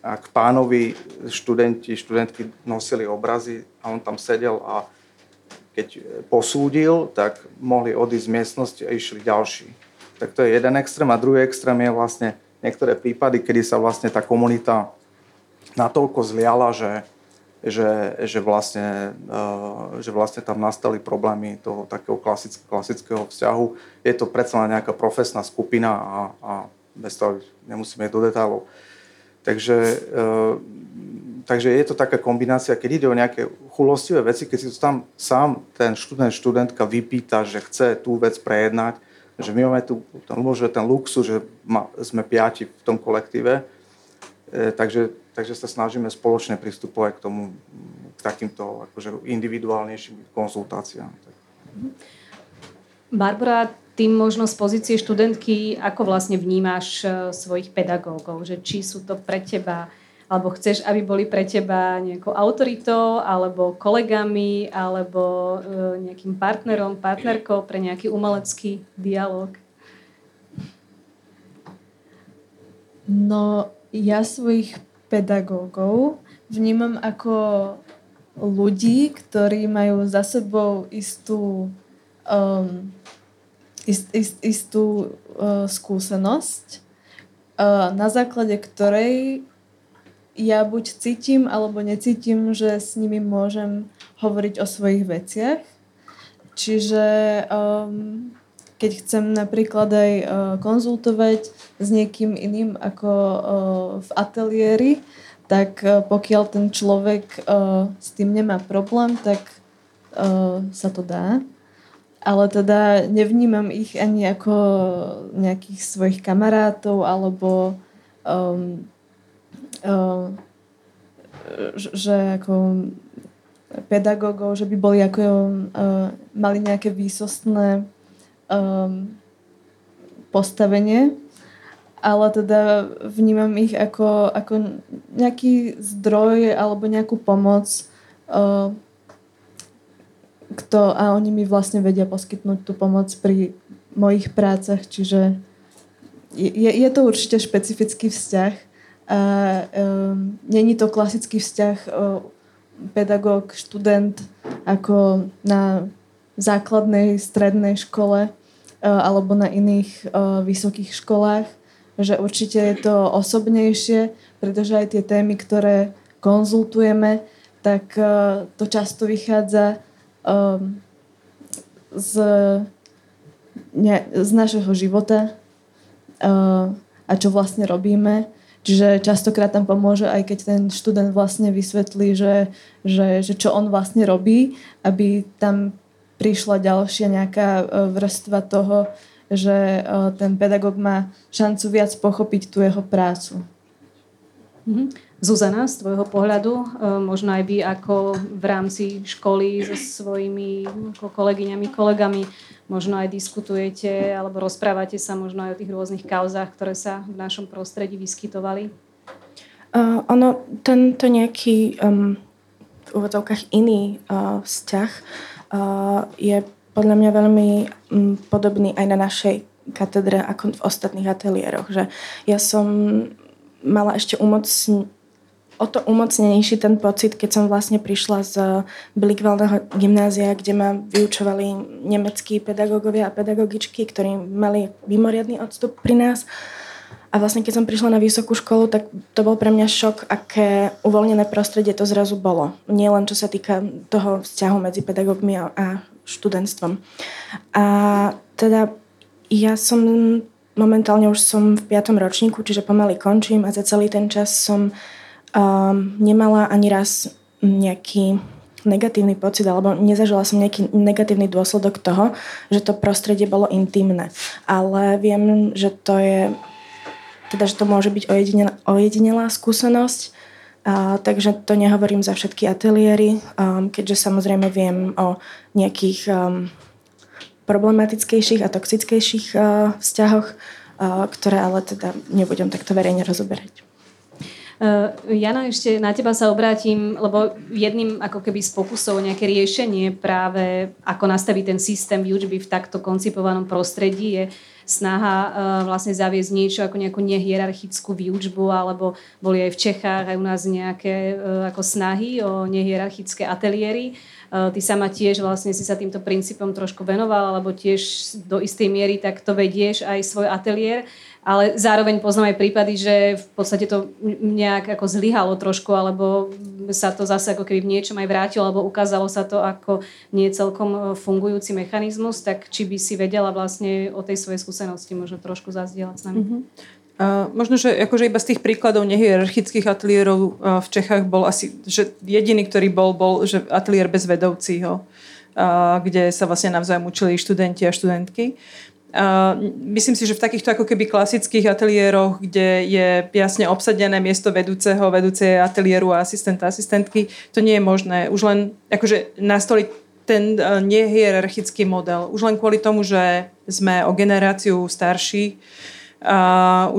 a k pánovi študentky nosili obrazy a on tam sedel a keď posúdil, tak mohli odísť z miestnosti a išli ďalší. Tak to je jeden extrém a druhý extrém je vlastne niektoré prípady, kedy sa vlastne tá komunita natoľko zliala, že vlastne tam nastali problémy toho takého klasického vzťahu. Je to predsa nejaká profesná skupina a bez toho nemusíme ísť do detailov. Takže je to taká kombinácia, keď ide o nejaké chulostivé veci, keď si to tam sám ten študentka vypýta, že chce tú vec prejednať, že my máme tu ten luxus, že sme piati v tom kolektíve, takže sa snažíme spoločne pristupovať k tomu, k takýmto akože individuálnejším konzultáciám. Barbora, ty možno z pozície študentky, ako vlastne vnímaš svojich pedagógov? Že či sú to pre teba, alebo chceš, aby boli pre teba nejakou autoritou, alebo kolegami, alebo nejakým partnerom, partnerkou pre nejaký umelecký dialog? No, ja svojich pedagógov vnímam ako ľudí, ktorí majú za sebou istú skúsenosť, na základe ktorej ja buď cítim, alebo necítim, že s nimi môžem hovoriť o svojich veciach. Čiže keď chcem napríklad aj konzultovať s niekým iným ako v ateliéri, tak pokiaľ ten človek s tým nemá problém, tak sa to dá. Ale teda nevnímam ich ani ako nejakých svojich kamarátov, alebo že ako pedagógov, že by boli ako mali nejaké výsostné postavenie, ale teda vnímam ich ako nejaký zdroj alebo nejakú pomoc, a oni mi vlastne vedia poskytnúť tú pomoc pri mojich prácach, čiže je to určite špecifický vzťah. A není to klasický vzťah pedagóg, študent ako na základnej, strednej škole alebo na iných vysokých školách, že určite je to osobnejšie, pretože aj tie témy, ktoré konzultujeme, tak to často vychádza z našeho života a čo vlastne robíme. Čiže častokrát tam pomôže, aj keď ten študent vlastne vysvetlí, že čo on vlastne robí, aby tam prišla ďalšia nejaká vrstva toho, že ten pedagóg má šancu viac pochopiť tú jeho prácu. Zuzana, z tvojho pohľadu, možno aj vy ako v rámci školy so svojimi kolegyňami, kolegami, možno aj diskutujete alebo rozprávate sa možno aj o tých rôznych kauzách, ktoré sa v našom prostredí vyskytovali? Ono, tento nejaký v úvodzovkách iný vzťah je podľa mňa veľmi podobný aj na našej katedre ako v ostatných ateliéroch. Že ja som mala ešte umocnenejší ten pocit, keď som vlastne prišla z Blikvaldého gymnázia, kde ma vyučovali nemeckí pedagógovia a pedagogičky, ktorí mali mimoriadny odstup pri nás. A vlastne keď som prišla na vysokú školu, tak to bol pre mňa šok, aké uvoľnené prostredie to zrazu bolo. Nie len čo sa týka toho vzťahu medzi pedagógmi a študentstvom. A teda ja som... Momentálne už som v 5. ročníku, čiže pomaly končím a za celý ten čas som nemala ani raz nejaký negatívny pocit, alebo nezažila som nejaký negatívny dôsledok toho, že to prostredie bolo intimné. Ale viem, že to môže byť ojedinelá skúsenosť, takže to nehovorím za všetky ateliéry, keďže samozrejme viem o nejakých... problematickejších a toxickejších vzťahoch, ktoré ale teda nebudem takto verejne rozoberať. Jana, ešte na teba sa obrátim, lebo jedným ako keby z pokusov nejaké riešenie práve ako nastaviť ten systém výučby v takto koncipovanom prostredí je snaha vlastne zaviesť niečo ako nejakú nehierarchickú výučbu, alebo boli aj v Čechách aj u nás nejaké ako snahy o nehierarchické ateliéry. Ty sama tiež vlastne si sa týmto princípom trošku venovala, alebo tiež do istej miery takto vedieš aj svoj ateliér, ale zároveň poznám aj prípady, že v podstate to nejak ako zlyhalo trošku, alebo sa to zase ako keby v niečom aj vrátilo, alebo ukázalo sa to ako nie celkom fungujúci mechanizmus, tak či by si vedela vlastne o tej svojej skúsenosti možno trošku zazdieľať s nami? Možno, že akože iba z tých príkladov nehierarchických ateliérov v Čechách bol asi, že jediný, ktorý bol že ateliér bez vedúceho, kde sa vlastne navzájom učili študenti a študentky. Myslím si, že v takýchto ako keby klasických ateliéroch, kde je jasne obsadené miesto vedúceho, vedúcej ateliéru a asistenta, asistentky, to nie je možné. Už len akože nastoliť ten nehierarchický model. Už len kvôli tomu, že sme o generáciu starší,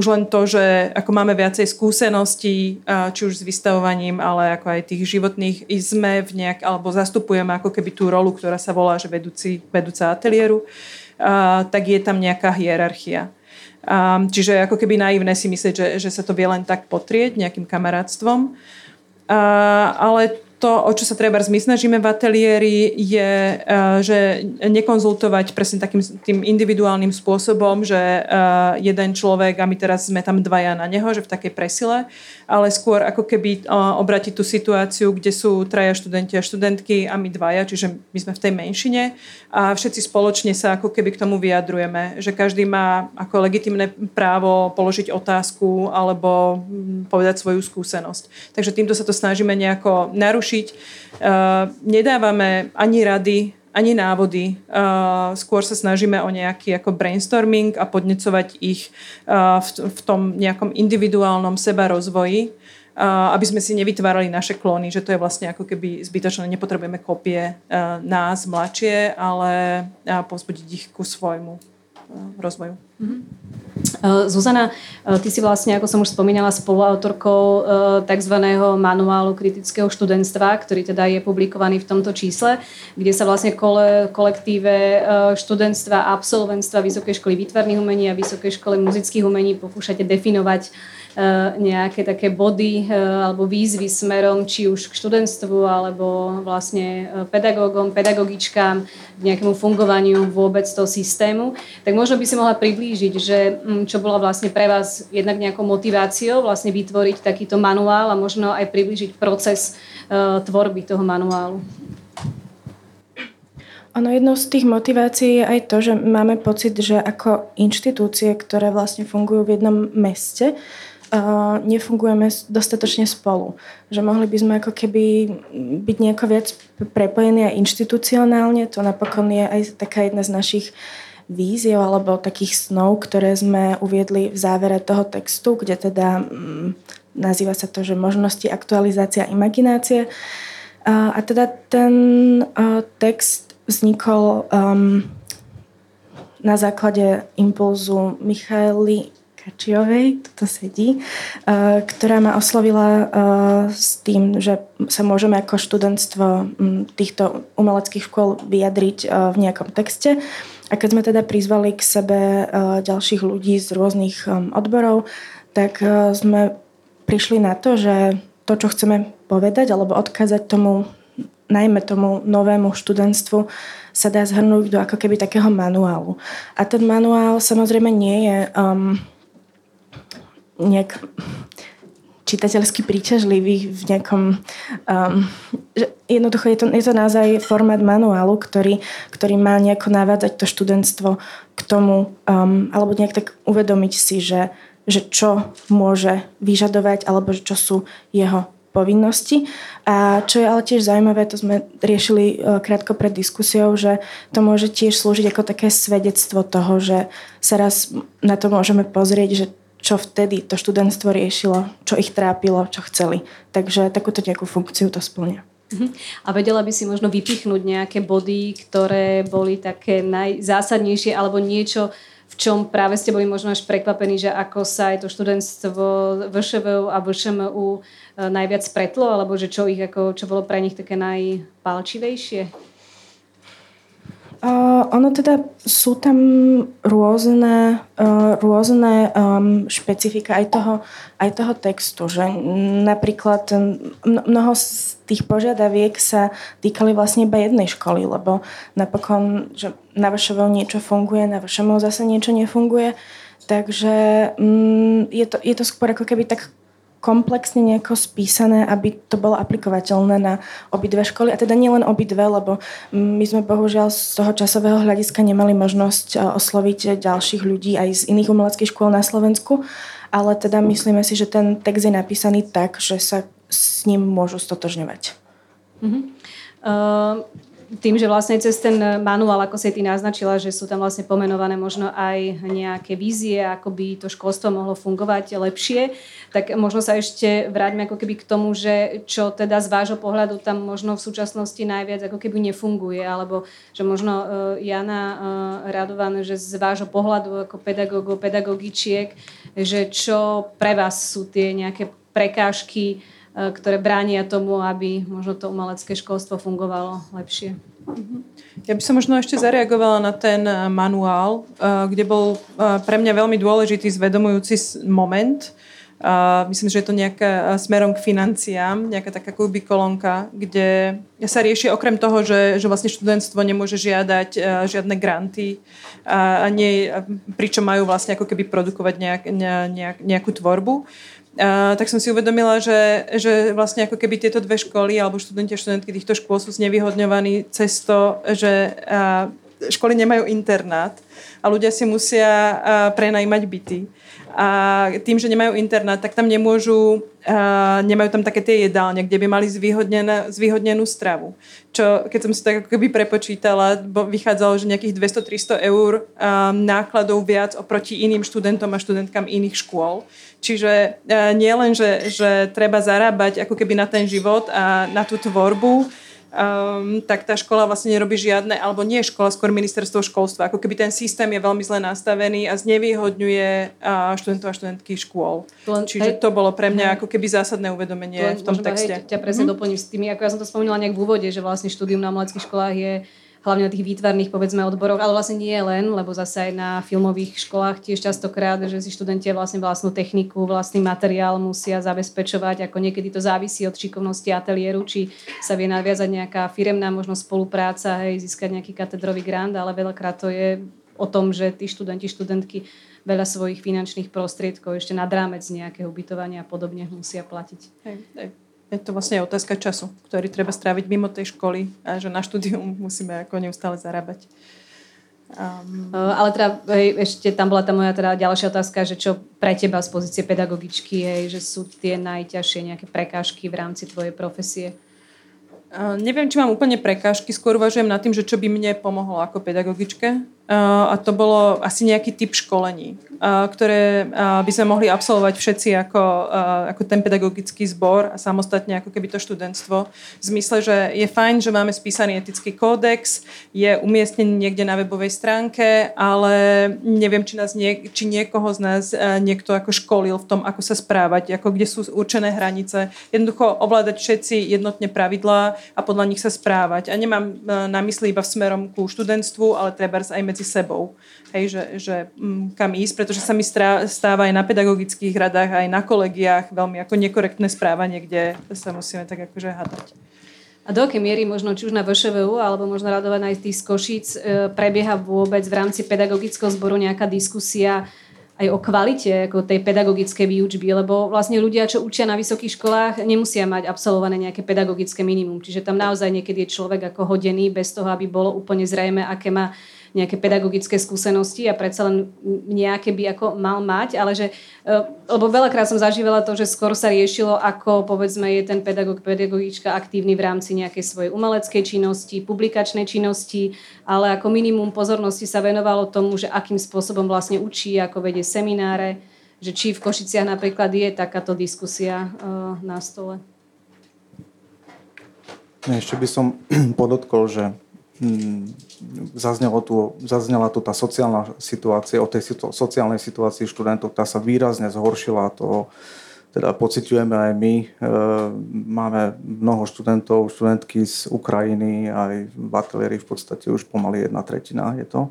už len to, že ako máme viacej skúseností, či už s vystavovaním, ale ako aj tých životných, sme v nejak, alebo zastupujeme ako keby tú rolu, ktorá sa volá, že vedúca ateliéru, tak je tam nejaká hierarchia. Čiže ako keby naivné si myslieť, že sa to vie len tak potrieť nejakým kamarátstvom. Ale to, o čo sa treba snažíme v ateliéri, je, že nekonzultovať presne takým tým individuálnym spôsobom, že jeden človek a my teraz sme tam dvaja na neho, že v takej presile, ale skôr ako keby obratiť tú situáciu, kde sú traja študenti a študentky a my dvaja, čiže my sme v tej menšine a všetci spoločne sa ako keby k tomu vyjadrujeme, že každý má ako legitimné právo položiť otázku alebo povedať svoju skúsenosť. Takže týmto sa to snažíme nejako narušiť. Nedávame ani rady, ani návody. Skôr sa snažíme o nejaký ako brainstorming a podnecovať ich v tom nejakom individuálnom sebarozvoji, aby sme si nevytvárali naše klóny, že to je vlastne ako keby zbytočné. Nepotrebujeme kopie nás mladšie, ale povzbudiť ich ku svojmu rozvoju. Zuzana, ty si vlastne, ako som už spomínala, spoluautorkou tzv. Manuálu kritického študentstva, ktorý teda je publikovaný v tomto čísle, kde sa vlastne kolektíve študentstva, absolventstva Vysokej školy výtvarných umení a Vysokej školy muzických umení pokúšate definovať nejaké také body alebo výzvy smerom či už k študentstvu alebo vlastne pedagógom, pedagogičkám, nejakému fungovaniu vôbec toho systému. Tak možno by si mohla priblížiť, že čo bola vlastne pre vás jednak nejakou motiváciou vlastne vytvoriť takýto manuál a možno aj priblížiť proces tvorby toho manuálu. Ono jednou z tých motivácií je aj to, že máme pocit, že ako inštitúcie, ktoré vlastne fungujú v jednom meste, nefungujeme dostatočne spolu. Že mohli by sme ako keby byť nejako viac prepojení aj inštitucionálne. To napokon je aj taká jedna z našich víziev alebo takých snov, ktoré sme uviedli v závere toho textu, kde teda nazýva sa to, že možnosti, aktualizácia, imaginácie. A teda ten text vznikol na základe impulzu Michaely Kačiovej, tuto sedí, ktorá ma oslovila s tým, že sa môžeme ako študentstvo týchto umeleckých škôl vyjadriť v nejakom texte. A keď sme teda prizvali k sebe ďalších ľudí z rôznych odborov, tak sme prišli na to, že to, čo chceme povedať alebo odkázať tomu, najmä tomu novému študentstvu, sa dá zhrnúť do ako keby takého manuálu. A ten manuál samozrejme nie je nejak čitateľsky príťažlivý v nejakom... Jednoducho je to naozaj formát manuálu, ktorý má nejako navádzať to študentstvo k tomu, alebo nejak tak uvedomiť si, že čo môže vyžadovať, alebo čo sú jeho povinnosti. A čo je ale tiež zaujímavé, to sme riešili krátko pred diskusiou, že to môže tiež slúžiť ako také svedectvo toho, že sa raz na to môžeme pozrieť, že čo vtedy to študentstvo riešilo, čo ich trápilo, čo chceli. Takže takúto nejakú funkciu to spĺňa. A vedela by si možno vypichnúť nejaké body, ktoré boli také najzásadnejšie alebo niečo v v čom práve ste boli možno až prekvapení, že ako sa aj to študentstvo VŠVU a VŠMU najviac spretlo, alebo že čo ich ako, čo bolo pre nich také najpálčivejšie? Ono teda sú tam rôzne špecifika aj toho textu, že napríklad mnoho z tých požiadaviek sa týkali vlastne iba jednej školy, lebo napokon, že na VŠMU niečo funguje, na VŠMU zase niečo nefunguje, takže je to skôr ako keby tak komplexne nejako spísané, aby to bolo aplikovateľné na obidve školy. A teda nielen obidve, lebo my sme bohužiaľ z toho časového hľadiska nemali možnosť osloviť ďalších ľudí aj z iných umeleckých škôl na Slovensku. Ale teda myslíme si, že ten text je napísaný tak, že sa s ním môžu stotožňovať. Tým, že vlastne cez ten manuál, ako si ty naznačila, že sú tam vlastne pomenované možno aj nejaké vízie, ako by to školstvo mohlo fungovať lepšie, tak možno sa ešte vráťme ako keby k tomu, že čo teda z vášho pohľadu tam možno v súčasnosti najviac ako keby nefunguje, alebo že možno Jana Radovan, že z vášho pohľadu ako pedagógov, pedagogičiek, že čo pre vás sú tie nejaké prekážky, ktoré bránia tomu, aby možno to umelecké školstvo fungovalo lepšie. Ja by som možno ešte zareagovala na ten manuál, kde bol pre mňa veľmi dôležitý zvedomujúci moment. Myslím, že je to nejaká smerom k financiám, nejaká taká kolónka, kde sa rieši okrem toho, že vlastne študentstvo nemôže žiadať žiadne granty, a nie, pričom majú vlastne ako keby produkovať nejakú tvorbu. Tak som si uvedomila, že vlastne ako keby tieto dve školy alebo študenti a študentky týchto škôl sú znevýhodňovaní cez to, že školy nemajú internát a ľudia si musia prenajímať byty. A tým, že nemajú internát, tak tam nemajú tam také tie jedálne, kde by mali zvýhodnenú stravu. Čo, keď som si tak ako keby prepočítala, vychádzalo, že nejakých 200-300 eur nákladov viac oproti iným študentom a študentkám iných škôl. Čiže nie len, že treba zarábať ako keby na ten život a na tú tvorbu, tak tá škola vlastne nerobí žiadne, alebo nie škola, skôr ministerstvo školstva. Ako keby ten systém je veľmi zle nastavený a znevýhodňuje študentov a študentky škôl. Čiže to bolo pre mňa ako keby zásadné uvedomenie v tom texte. Ťa presne doplním s tými, ako ja som to spomínala nejak v úvode, že vlastne štúdium na umeleckých školách je hlavne na tých výtvarných, povedzme, odboroch, ale vlastne nie len, lebo zase aj na filmových školách tiež častokrát, že si študenti vlastne vlastnú techniku, vlastný materiál musia zabezpečovať, ako niekedy to závisí od šikovnosti ateliéru, či sa vie naviazať nejaká firemná možno spolupráca, hej, získať nejaký katedrový grant, ale veľakrát to je o tom, že tí študenti, študentky veľa svojich finančných prostriedkov ešte nad rámec nejakého ubytovania a podobne musia platiť. Hej. Je to vlastne otázka času, ktorý treba stráviť mimo tej školy a že na štúdium musíme ako neustále zarábať. Ale teda, ešte tam bola tá moja teda ďalšia otázka, že čo pre teba z pozície pedagogičky, hej, že sú tie najťažšie nejaké prekážky v rámci tvojej profesie? Neviem, či mám úplne prekážky, skôr uvažujem nad tým, že čo by mne pomohlo ako pedagogičke. A to bolo asi nejaký typ školení, ktoré by sme mohli absolvovať všetci ako ten pedagogický zbor a samostatne ako keby to študentstvo. V zmysle, že je fajn, že máme spísaný etický kódex, je umiestnený niekde na webovej stránke, ale neviem, či niekoho z nás niekto ako školil v tom, ako sa správať, ako kde sú určené hranice. Jednoducho ovládať všetci jednotne pravidlá a podľa nich sa správať. A nemám na mysli iba smerom ku študentstvu, ale treba aj medzi sebou. Hej, že kam ísť, pretože sa mi stáva aj na pedagogických radách, aj na kolegiách veľmi ako nekorektné správanie, kde sa musíme tak akože hádať. A do akej miery možno, či už na VŠVU, alebo možno Radovaná aj tých z Košíc, prebieha vôbec v rámci pedagogického zboru nejaká diskusia aj o kvalite ako tej pedagogickej výučby, lebo vlastne ľudia, čo učia na vysokých školách, nemusia mať absolvované nejaké pedagogické minimum. Čiže tam naozaj niekedy je človek ako hodený bez toho, aby bolo úplne zrejme, aké má nejaké pedagogické skúsenosti a predsa len nejaké by ako mal mať, ale že, lebo veľakrát som zažívala to, že skôr sa riešilo, ako povedzme je ten pedagóg, pedagogička aktívny v rámci nejakej svojej umeleckej činnosti, publikačnej činnosti, ale ako minimum pozornosti sa venovalo tomu, že akým spôsobom vlastne učí, ako vedie semináre, že či v Košiciach napríklad je takáto diskusia na stole. Ešte by som podotkol, že zaznela tu tá sociálna situácia, o tej sociálnej situácii študentov, tá sa výrazne zhoršila, to teda pociťujeme aj my. Máme mnoho študentov, študentky z Ukrajiny, aj v ateliéri v podstate už pomaly 1/3 je to.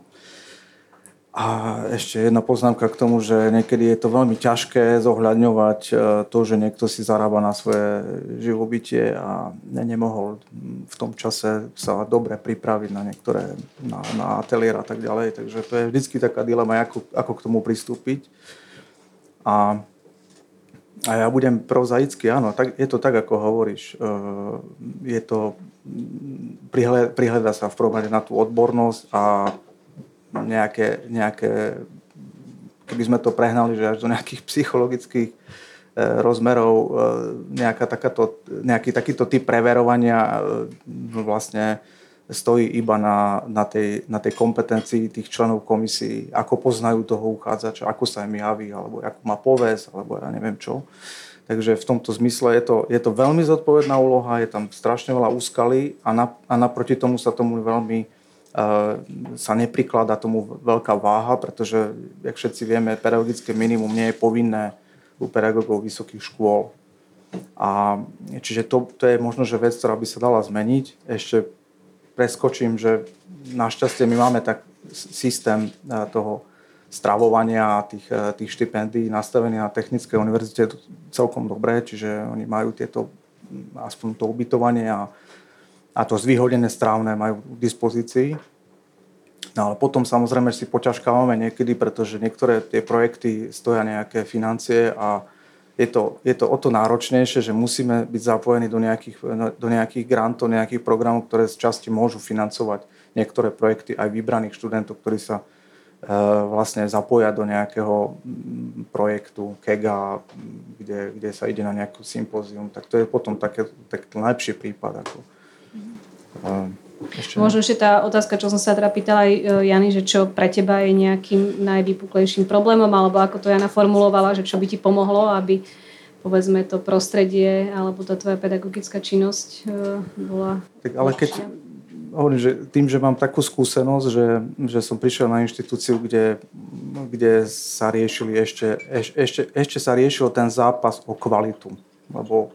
A ešte jedna poznámka k tomu, že niekedy je to veľmi ťažké zohľadňovať to, že niekto si zarába na svoje živobytie a nemohol v tom čase sa dobre pripraviť na niektoré, na ateliér a tak ďalej. Takže to je vždycky taká dilema, ako k tomu pristúpiť. A ja budem prozaicky, áno, tak, je to tak, ako hovoríš. Je to, prihľadá sa v prvom rade na tú odbornosť a nejaké, keby sme to prehnali, že až do nejakých psychologických rozmerov nejaký takýto typ preverovania vlastne stojí iba na tej kompetencii tých členov komisí, ako poznajú toho uchádzača, ako sa im javí, alebo ako má povesť, alebo ja neviem čo. Takže v tomto zmysle je to veľmi zodpovedná úloha, je tam strašne veľa úskalí a naproti tomu sa tomu veľmi sa neprikladá tomu veľká váha, pretože, jak všetci vieme, pedagogické minimum nie je povinné u pedagogov vysokých škôl. A čiže to je možno, že vec, ktorá by sa dala zmeniť. Ešte preskočím, že našťastie my máme tak systém toho stravovania tých štipendií nastavený na Technickej univerzite je to celkom dobré, čiže oni majú tieto, aspoň to ubytovanie a to zvýhodnené strávne majú k dispozícii. No ale potom samozrejme si poťažkávame niekedy, pretože niektoré tie projekty stoja nejaké financie a je to o to náročnejšie, že musíme byť zapojení do nejakých grantov, nejakých programov, ktoré z časti môžu financovať niektoré projekty aj vybraných študentov, ktorí sa vlastne zapoja do nejakého projektu KEGA, kde sa ide na nejakú sympózium. Tak to je potom taký najlepší prípad. Možno ešte tá otázka, čo som sa teda pýtala aj Jany, že čo pre teba je nejakým najvypuklejším problémom, alebo ako to Jana formulovala, že čo by ti pomohlo, aby povedzme to prostredie alebo tá tvoja pedagogická činnosť bola... Tak, ale keď hovorím, že tým, že mám takú skúsenosť, že som prišiel na inštitúciu, kde sa riešili ešte sa riešil ten zápas o kvalitu, lebo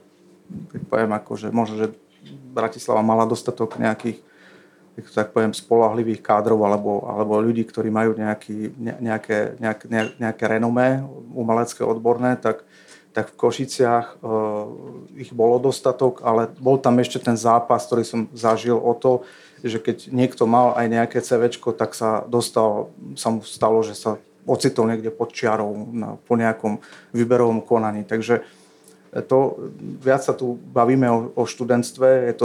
tak poviem ako, že možno, že Bratislava mala dostatok nejakých spoľahlivých kádrov alebo ľudí, ktorí majú nejaké renomé umelecké odborné, tak v Košiciach ich bolo dostatok, ale bol tam ešte ten zápas, ktorý som zažil o to, že keď niekto mal aj nejaké CVčko, tak sa mu stalo, že sa ocitol niekde pod čiarou po nejakom výberovom konaní. Takže to, viac sa tu bavíme o študentstve,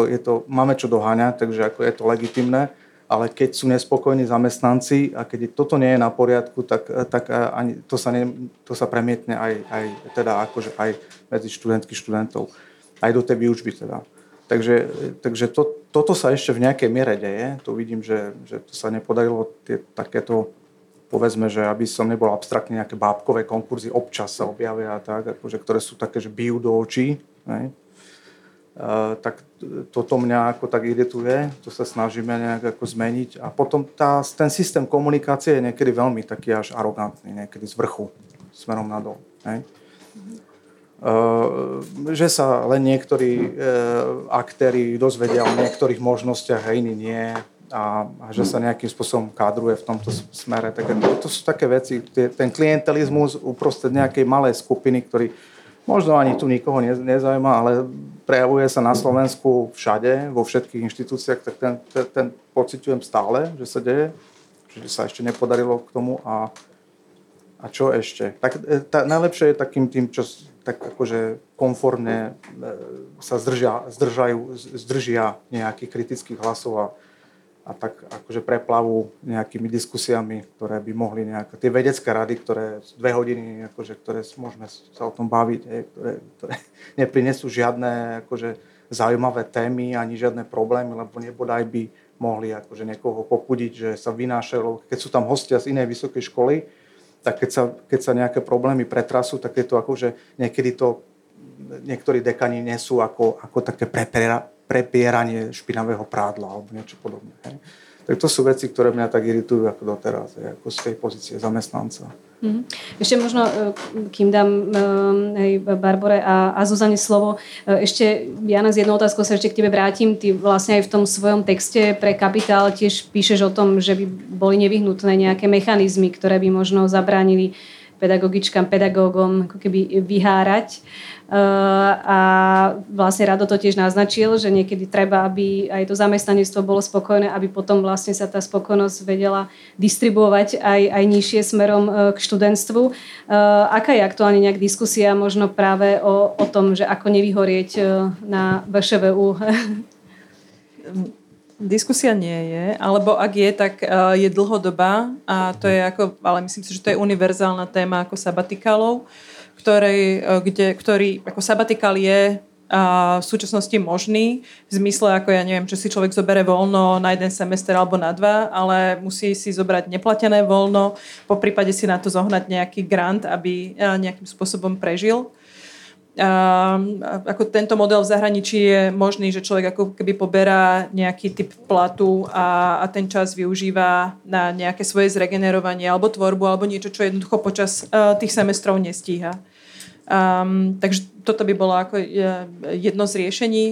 máme čo doháňať, takže ako je to legitimné, ale keď sú nespokojní zamestnanci a keď toto nie je na poriadku, tak ani to sa premietne aj teda akože aj medzi študentky študentov, aj do tej výučby teda. Takže toto sa ešte v nejakej miere deje, tu vidím, že to sa nepodarilo takéto, povedzme, že aby som nebol abstraktný, nejaké bábkové konkurzy občas sa objavia a tak, akože, ktoré sú také, že bijú do očí. Tak toto mňa ako tak irituje, to sa snažíme nejak ako zmeniť. A potom ten systém komunikácie je niekedy veľmi taký až arogantný, niekedy z vrchu, smerom nadol. Že sa len niektorí aktéri dozvedia o niektorých možnostiach a iní nie. A že sa nejakým spôsobom kádruje v tomto smere. Tak to sú také veci, ten klientelizmus uprostred nejakej malej skupiny, ktorý možno ani tu nikoho nezaujíma, ale prejavuje sa na Slovensku všade, vo všetkých inštitúciách, tak ten pociťujem stále, že sa deje, že sa ešte nepodarilo k tomu a čo ešte. Tak najlepšie je takým tým, čo tak akože konformne sa zdržia nejakých kritických hlasov a tak akože preplavú nejakými diskusiami, ktoré by mohli nejaké tie vedecké rady, ktoré 2 hodiny, akože, ktoré môžeme sa o tom baviť, ktoré neprinesú žiadne akože, zaujímavé témy ani žiadne problémy, lebo nebodaj by mohli akože, niekoho popudiť, že sa vynášajú. Keď sú tam hostia z inej vysokej školy, tak keď sa nejaké problémy pretrasú, tak je to akože niektorí dekani nesú ako také prepieranie špinavého prádla alebo niečo podobné. Hej. Tak to sú veci, ktoré mňa tak iritujú ako doteraz, hej, ako z tej pozície zamestnanca. Mm-hmm. Ešte možno, kým dám Barbore a Zuzane slovo, ešte Jana, z jednou otázkou sa ešte k tebe vrátim. Ty vlastne aj v tom svojom texte pre Kapitál tiež píšeš o tom, že by boli nevyhnutné nejaké mechanizmy, ktoré by možno zabránili pedagogičkám, pedagógom ako keby vyhárať. A vlastne Rado to tiež naznačil, že niekedy treba, aby aj to zamestnanectvo bolo spokojné, aby potom vlastne sa tá spokojnosť vedela distribuovať aj nižšie smerom k študentstvu. Aká je aktuálne nejak diskusia možno práve o tom, že ako nevyhorieť na VŠVU? Diskusia nie je, alebo ak je, tak je dlhodobá a to je ako, ale myslím si, že to je univerzálna téma ako sabatikálov, ktorý ako sabatikál je v súčasnosti možný v zmysle, ako ja neviem, čo si človek zobere voľno na jeden semester alebo na dva, ale musí si zobrať neplatené voľno, po prípade si na to zohnať nejaký grant, aby nejakým spôsobom prežil. Ako tento model v zahraničí je možný, že človek ako keby poberá nejaký typ platu a ten čas využíva na nejaké svoje zregenerovanie alebo tvorbu alebo niečo, čo jednoducho počas tých semestrov nestíha. Takže toto by bolo ako jedno z riešení.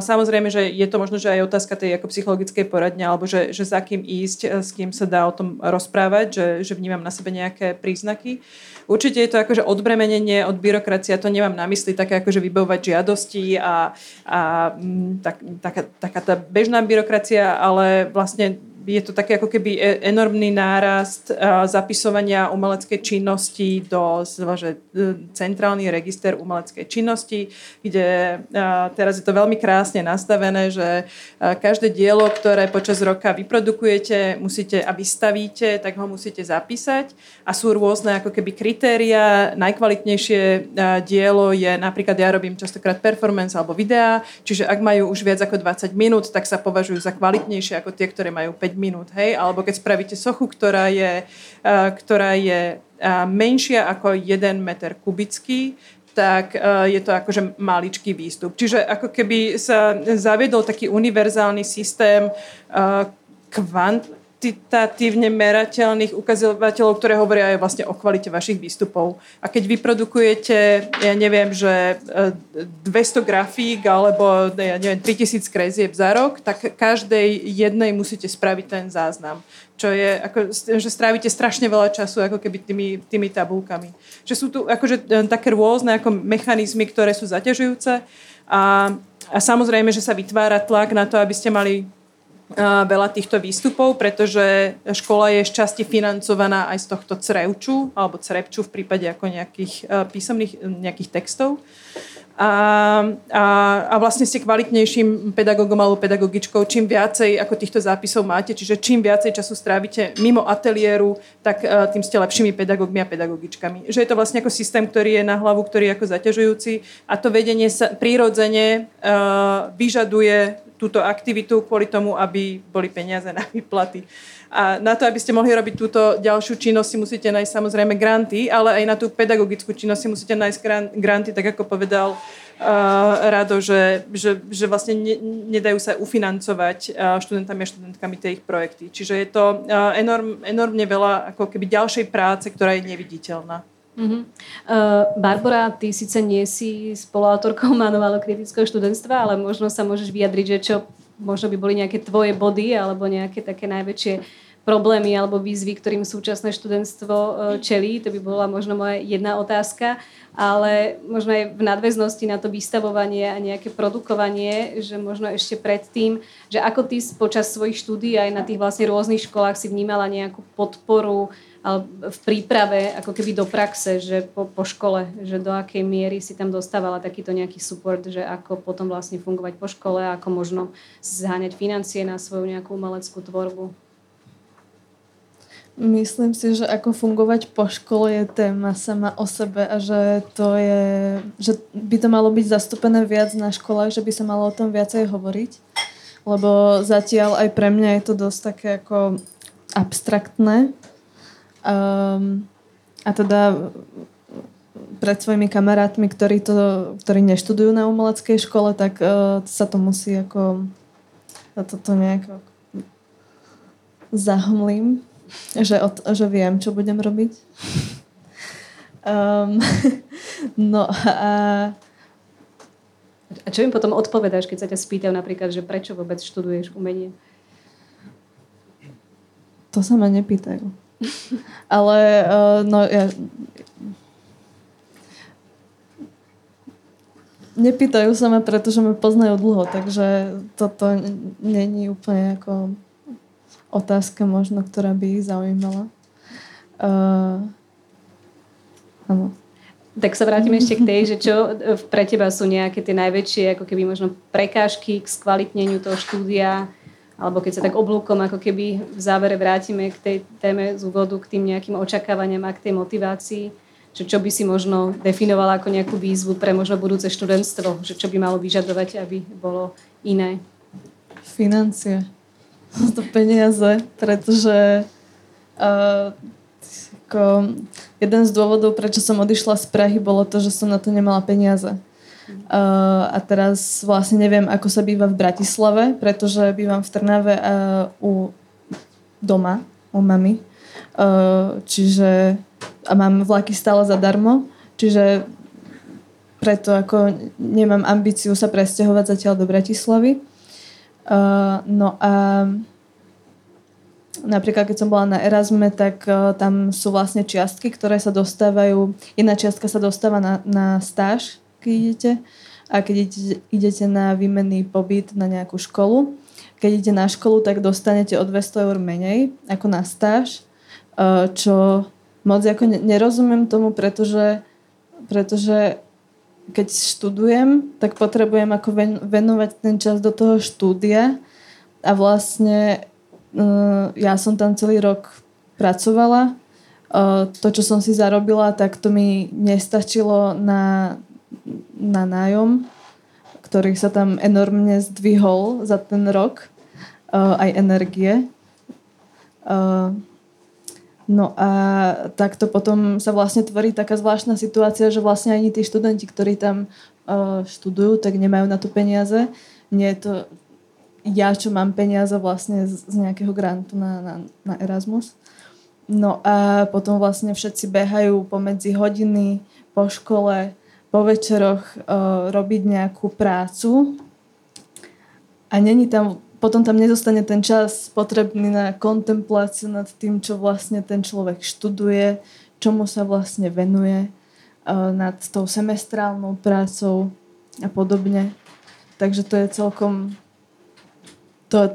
Samozrejme, že je to možno, že aj otázka tej ako psychologickej poradne, alebo že za kým ísť, s kým sa dá o tom rozprávať, že vnímam na sebe nejaké príznaky. Určite je to akože odbremenenie od byrokracie, to nemám na mysli, také akože vybavovať žiadosti a taká tá bežná byrokracia, ale vlastne je to taký ako keby enormný nárast zapisovania umeleckej činnosti do centrálny register umeleckej činnosti, kde teraz je to veľmi krásne nastavené, že každé dielo, ktoré počas roka vyprodukujete musíte a vystavíte, tak ho musíte zapísať a sú rôzne ako keby kritériá. Najkvalitnejšie dielo je, napríklad ja robím častokrát performance alebo videá, čiže ak majú už viac ako 20 minút, tak sa považujú za kvalitnejšie ako tie, ktoré majú 5 minút, hej, alebo keď spravíte sochu, ktorá je menšia ako 1 m3, tak je to akože maličký výstup. Čiže ako keby sa zaviedol taký univerzálny systém kvantitatívne merateľných ukazovateľov, ktoré hovoria aj vlastne o kvalite vašich výstupov. A keď vyprodukujete, ja neviem, že 200 grafík alebo ja neviem, 3000 krezieb za rok, tak každej jednej musíte spraviť ten záznam. Čo je, ako, že strávite strašne veľa času ako keby tými tabulkami. Že sú tu akože také rôzne ako mechanizmy, ktoré sú zaťažujúce a samozrejme, že sa vytvára tlak na to, aby ste mali veľa týchto výstupov, pretože škola je šťastie financovaná aj z tohto CREVČU, alebo CREVČU v prípade ako nejakých písomných nejakých textov. A vlastne ste kvalitnejším pedagogom alebo pedagogičkou, čím viacej ako týchto zápisov máte, čiže čím viacej času strávite mimo ateliéru, tak tým ste lepšími pedagogmi a pedagogičkami. Že je to vlastne ako systém, ktorý je na hlavu, ktorý je ako zaťažujúci a to vedenie sa prirodzene vyžaduje túto aktivitu kvôli tomu, aby boli peniaze na výplaty. A na to, aby ste mohli robiť túto ďalšiu činnosť, si musíte nájsť samozrejme granty, ale aj na tú pedagogickú činnosť si musíte nájsť granty, tak ako povedal Rado, že vlastne nedajú sa ufinancovať študentami a študentkami tie ich projekty. Čiže je to enormne veľa ako keby ďalšej práce, ktorá je neviditeľná. Uh-huh. Barbora, ty síce nie si spoluautorkou manuálu kritického študentstva, ale možno sa môžeš vyjadriť, že čo možno by boli nejaké tvoje body alebo nejaké také najväčšie problémy alebo výzvy, ktorým súčasné študentstvo čelí. To by bola možno moja jedna otázka, ale možno aj v nadväznosti na to vystavovanie a nejaké produkovanie, že možno ešte predtým, že ako ty počas svojich štúdií aj na tých vlastne rôznych školách si vnímala nejakú podporu v príprave ako keby do praxe, že po škole, že do akej miery si tam dostávala takýto nejaký support, že ako potom vlastne fungovať po škole, ako možno zháňať financie na svoju nejakú umeleckú tvorbu. Myslím si, že ako fungovať po škole je téma sama o sebe a že by to malo byť zastúpené viac na školách, že by sa malo o tom viacej hovoriť, lebo zatiaľ aj pre mňa je to dosť také ako abstraktné. A teda pred svojimi kamarátmi, ktorí neštudujú na umeleckej škole, tak sa to musí ako toto nejako zahmlím, že viem, čo budem robiť. A čo im potom odpovedáš, keď sa ťa spýtajú napríklad, že prečo vôbec študuješ umenie? To sa ma nepýtajú. Ale nepýtajú sa ma, pretože ma poznajú dlho, takže toto není úplne ako otázka možno, ktorá by ich zaujímala. Áno. Tak sa vrátime ešte k tej, že čo pre teba sú nejaké tie najväčšie ako keby možno prekážky k skvalitneniu toho štúdia, alebo keď sa tak oblúkom ako keby v závere vrátime k tej téme z úvodu, k tým nejakým očakávaniam a k tej motivácii, čo by si možno definovala ako nejakú výzvu pre možno budúce študentstvo, že čo by malo vyžadovať, aby bolo iné? Financie. To peniaze, pretože jeden z dôvodov, prečo som odišla z Prahy, bolo to, že som na to nemala peniaze. A teraz vlastne neviem, ako sa býva v Bratislave, pretože bývam v Trnave u doma, u mami. Čiže a mám vlaky stále zadarmo, čiže preto ako nemám ambíciu sa presťahovať zatiaľ do Bratislavy. No a napríklad, keď som bola na Erasme, tak tam sú vlastne čiastky, ktoré sa dostávajú. Jedna čiastka sa dostáva na stáž, keď idete. A keď idete na výmenný pobyt na nejakú školu. Keď idete na školu, tak dostanete o 200 eur menej ako na stáž. Čo moc ako nerozumiem tomu, pretože keď študujem, tak potrebujem ako venovať ten čas do toho štúdia. A vlastne ja som tam celý rok pracovala. To, čo som si zarobila, tak to mi nestačilo na nájom, ktorý sa tam enormne zdvihol za ten rok. Aj energie. No a takto potom sa vlastne tvorí taká zvláštna situácia, že vlastne ani tí študenti, ktorí tam študujú, tak nemajú na to peniaze. Nie je to ja, čo mám peniaze vlastne z nejakého grantu na Erasmus. No a potom vlastne všetci behajú pomedzi hodiny, po škole, po večeroch robiť nejakú prácu. A potom tam nezostane ten čas potrebný na kontempláciu nad tým, čo vlastne ten človek študuje, čomu sa vlastne venuje, nad tou semestrálnou prácou a podobne. Takže to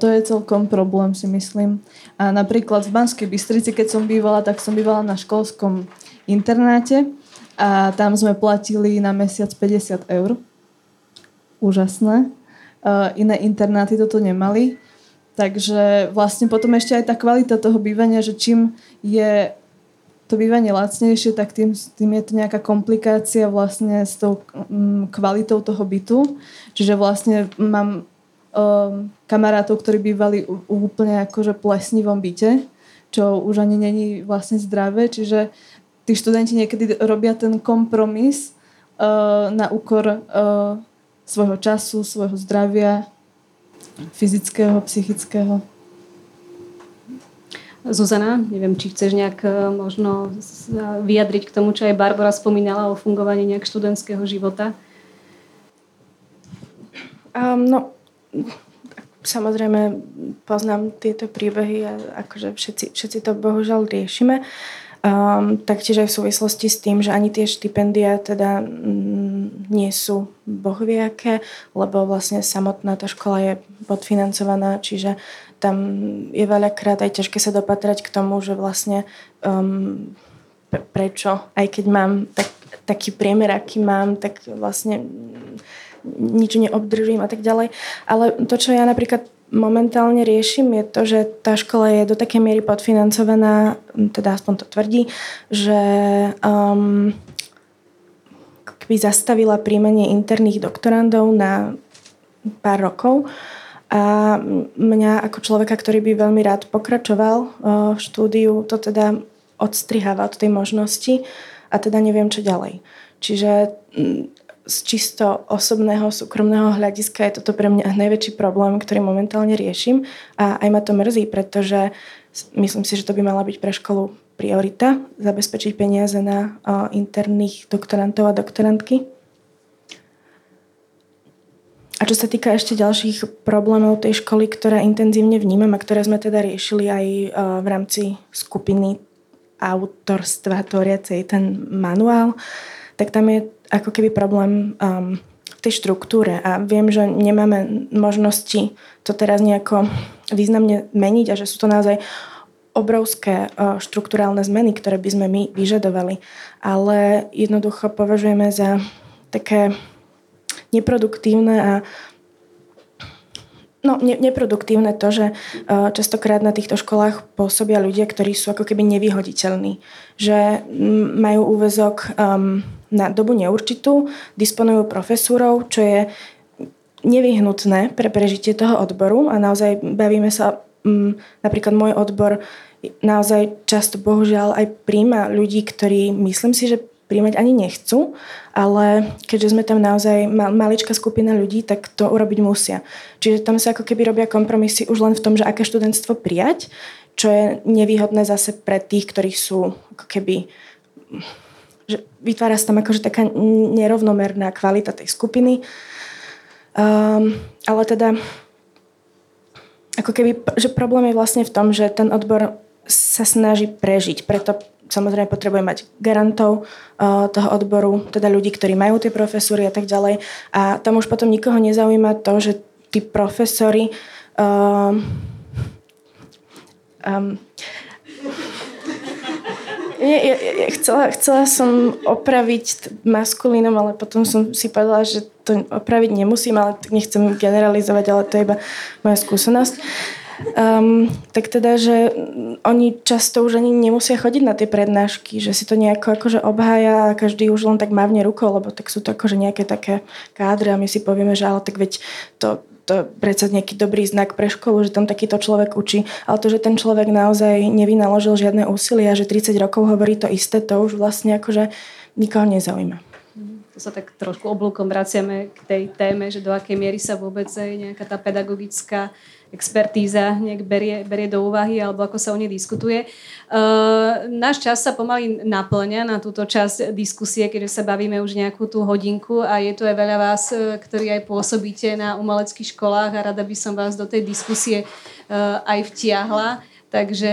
je celkom problém, si myslím. A napríklad v Banskej Bystrici, keď som bývala, tak som bývala na školskom internáte a tam sme platili na mesiac 50 eur. Úžasné. Iné internáty toto nemali. Takže vlastne potom ešte aj tá kvalita toho bývania, že čím je to bývanie lacnejšie, tak tým je to nejaká komplikácia vlastne s tou kvalitou toho bytu. Čiže vlastne mám kamarátov, ktorí bývali úplne akože plesnivom byte, čo už ani není vlastne zdravé. Čiže tí študenti niekedy robia ten kompromis na úkor svojho času, svojho zdravia, fyzického, psychického. Zuzana, neviem, či chceš nejak možno vyjadriť k tomu, čo aj Barbora spomínala o fungovaní nejak študentského života. No, samozrejme poznám tieto príbehy a akože všetci to bohužiaľ riešime. Taktiež aj v súvislosti s tým, že ani tie štipendia teda nie sú bohviaké, lebo vlastne samotná tá škola je podfinancovaná, čiže tam je veľakrát aj ťažké sa dopatrať k tomu, že vlastne prečo, aj keď mám taký priemer, aký mám, tak vlastne nič neobdržím a tak ďalej. Ale to, čo ja napríklad momentálne riešim, je to, že tá škola je do takej miery podfinancovaná, teda aspoň to tvrdí, že by zastavila príjmanie interných doktorandov na pár rokov. A mňa ako človeka, ktorý by veľmi rád pokračoval v štúdiu, to teda odstriháva od tej možnosti a teda neviem, čo ďalej. Čiže z čisto osobného, súkromného hľadiska je toto pre mňa najväčší problém, ktorý momentálne riešim a aj ma to mrzí, pretože myslím si, že to by mala byť pre školu priorita, zabezpečiť peniaze na interných doktorantov a doktorantky. A čo sa týka ešte ďalších problémov tej školy, ktoré intenzívne vnímam a ktoré sme teda riešili aj v rámci skupiny autorstva tvoriacej ten manuál, tak tam je ako keby problém v tej štruktúre a viem, že nemáme možnosti to teraz nejako významne meniť a že sú to naozaj obrovské štruktúrálne zmeny, ktoré by sme my vyžadovali. Ale jednoducho považujeme za také neproduktívne a neproduktívne to, že častokrát na týchto školách pôsobia ľudia, ktorí sú ako keby nevyhoditeľní. Že majú úväzok na dobu neurčitú, disponujú profesúrou, čo je nevyhnutné pre prežitie toho odboru a naozaj bavíme sa, napríklad môj odbor naozaj často bohužiaľ aj príjma ľudí, ktorí myslím si, že príjmať ani nechcú, ale keďže sme tam naozaj maličká skupina ľudí, tak to urobiť musia. Čiže tam sa ako keby robia kompromisy už len v tom, že aké študentstvo prijať, čo je nevýhodné zase pre tých, ktorí sú ako keby... Že vytvára sa tam akože taká nerovnomerná kvalita tej skupiny. Ale teda ako keby, že problém je vlastne v tom, že ten odbor sa snaží prežiť, preto samozrejme potrebuje mať garantov toho odboru, teda ľudí, ktorí majú tie profesúry a tak ďalej. A tam už potom nikoho nezaujíma to, že tí profesori chcela som opraviť maskulínom, ale potom som si povedala, že to opraviť nemusím, ale nechcem generalizovať, ale to je iba moja skúsenosť. Tak teda, že oni často už ani nemusia chodiť na tie prednášky, že si to nejako akože obhája a každý už len tak mávne rukou, lebo tak sú to akože nejaké také kádre a my si povieme, že ale tak veď to predsa nejaký dobrý znak pre školu, že tam takýto človek učí, ale to, že ten človek naozaj nevynaložil žiadne úsilie a že 30 rokov hovorí to isté, to už vlastne akože nikoho nezaujíma. To sa tak trošku oblúkom vraciame k tej téme, že do akej miery sa vôbec nejaká tá pedagogická expertíza nejak berie do úvahy alebo ako sa o nej diskutuje. Náš čas sa pomaly naplňa na túto časť diskusie, keďže sa bavíme už nejakú tú hodinku a je tu aj veľa vás, ktorí aj pôsobíte na umeleckých školách a rada by som vás do tej diskusie aj vtiahla. Takže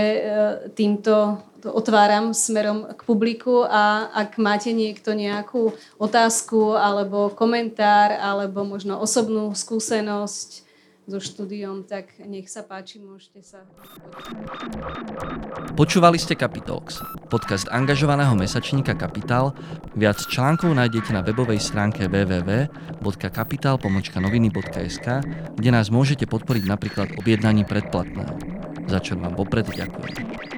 týmto otváram smerom k publiku a ak máte niekto nejakú otázku alebo komentár alebo možno osobnú skúsenosť so štúdiom, tak nech sa páči, môžete sa... Počúvali ste Kapitalx, podcast angažovaného mesačníka Kapitál. Viac článkov nájdete na webovej stránke www.kapital.noviny.sk, kde nás môžete podporiť napríklad objednaním predplatného. Za čo vám vopred ďakujem.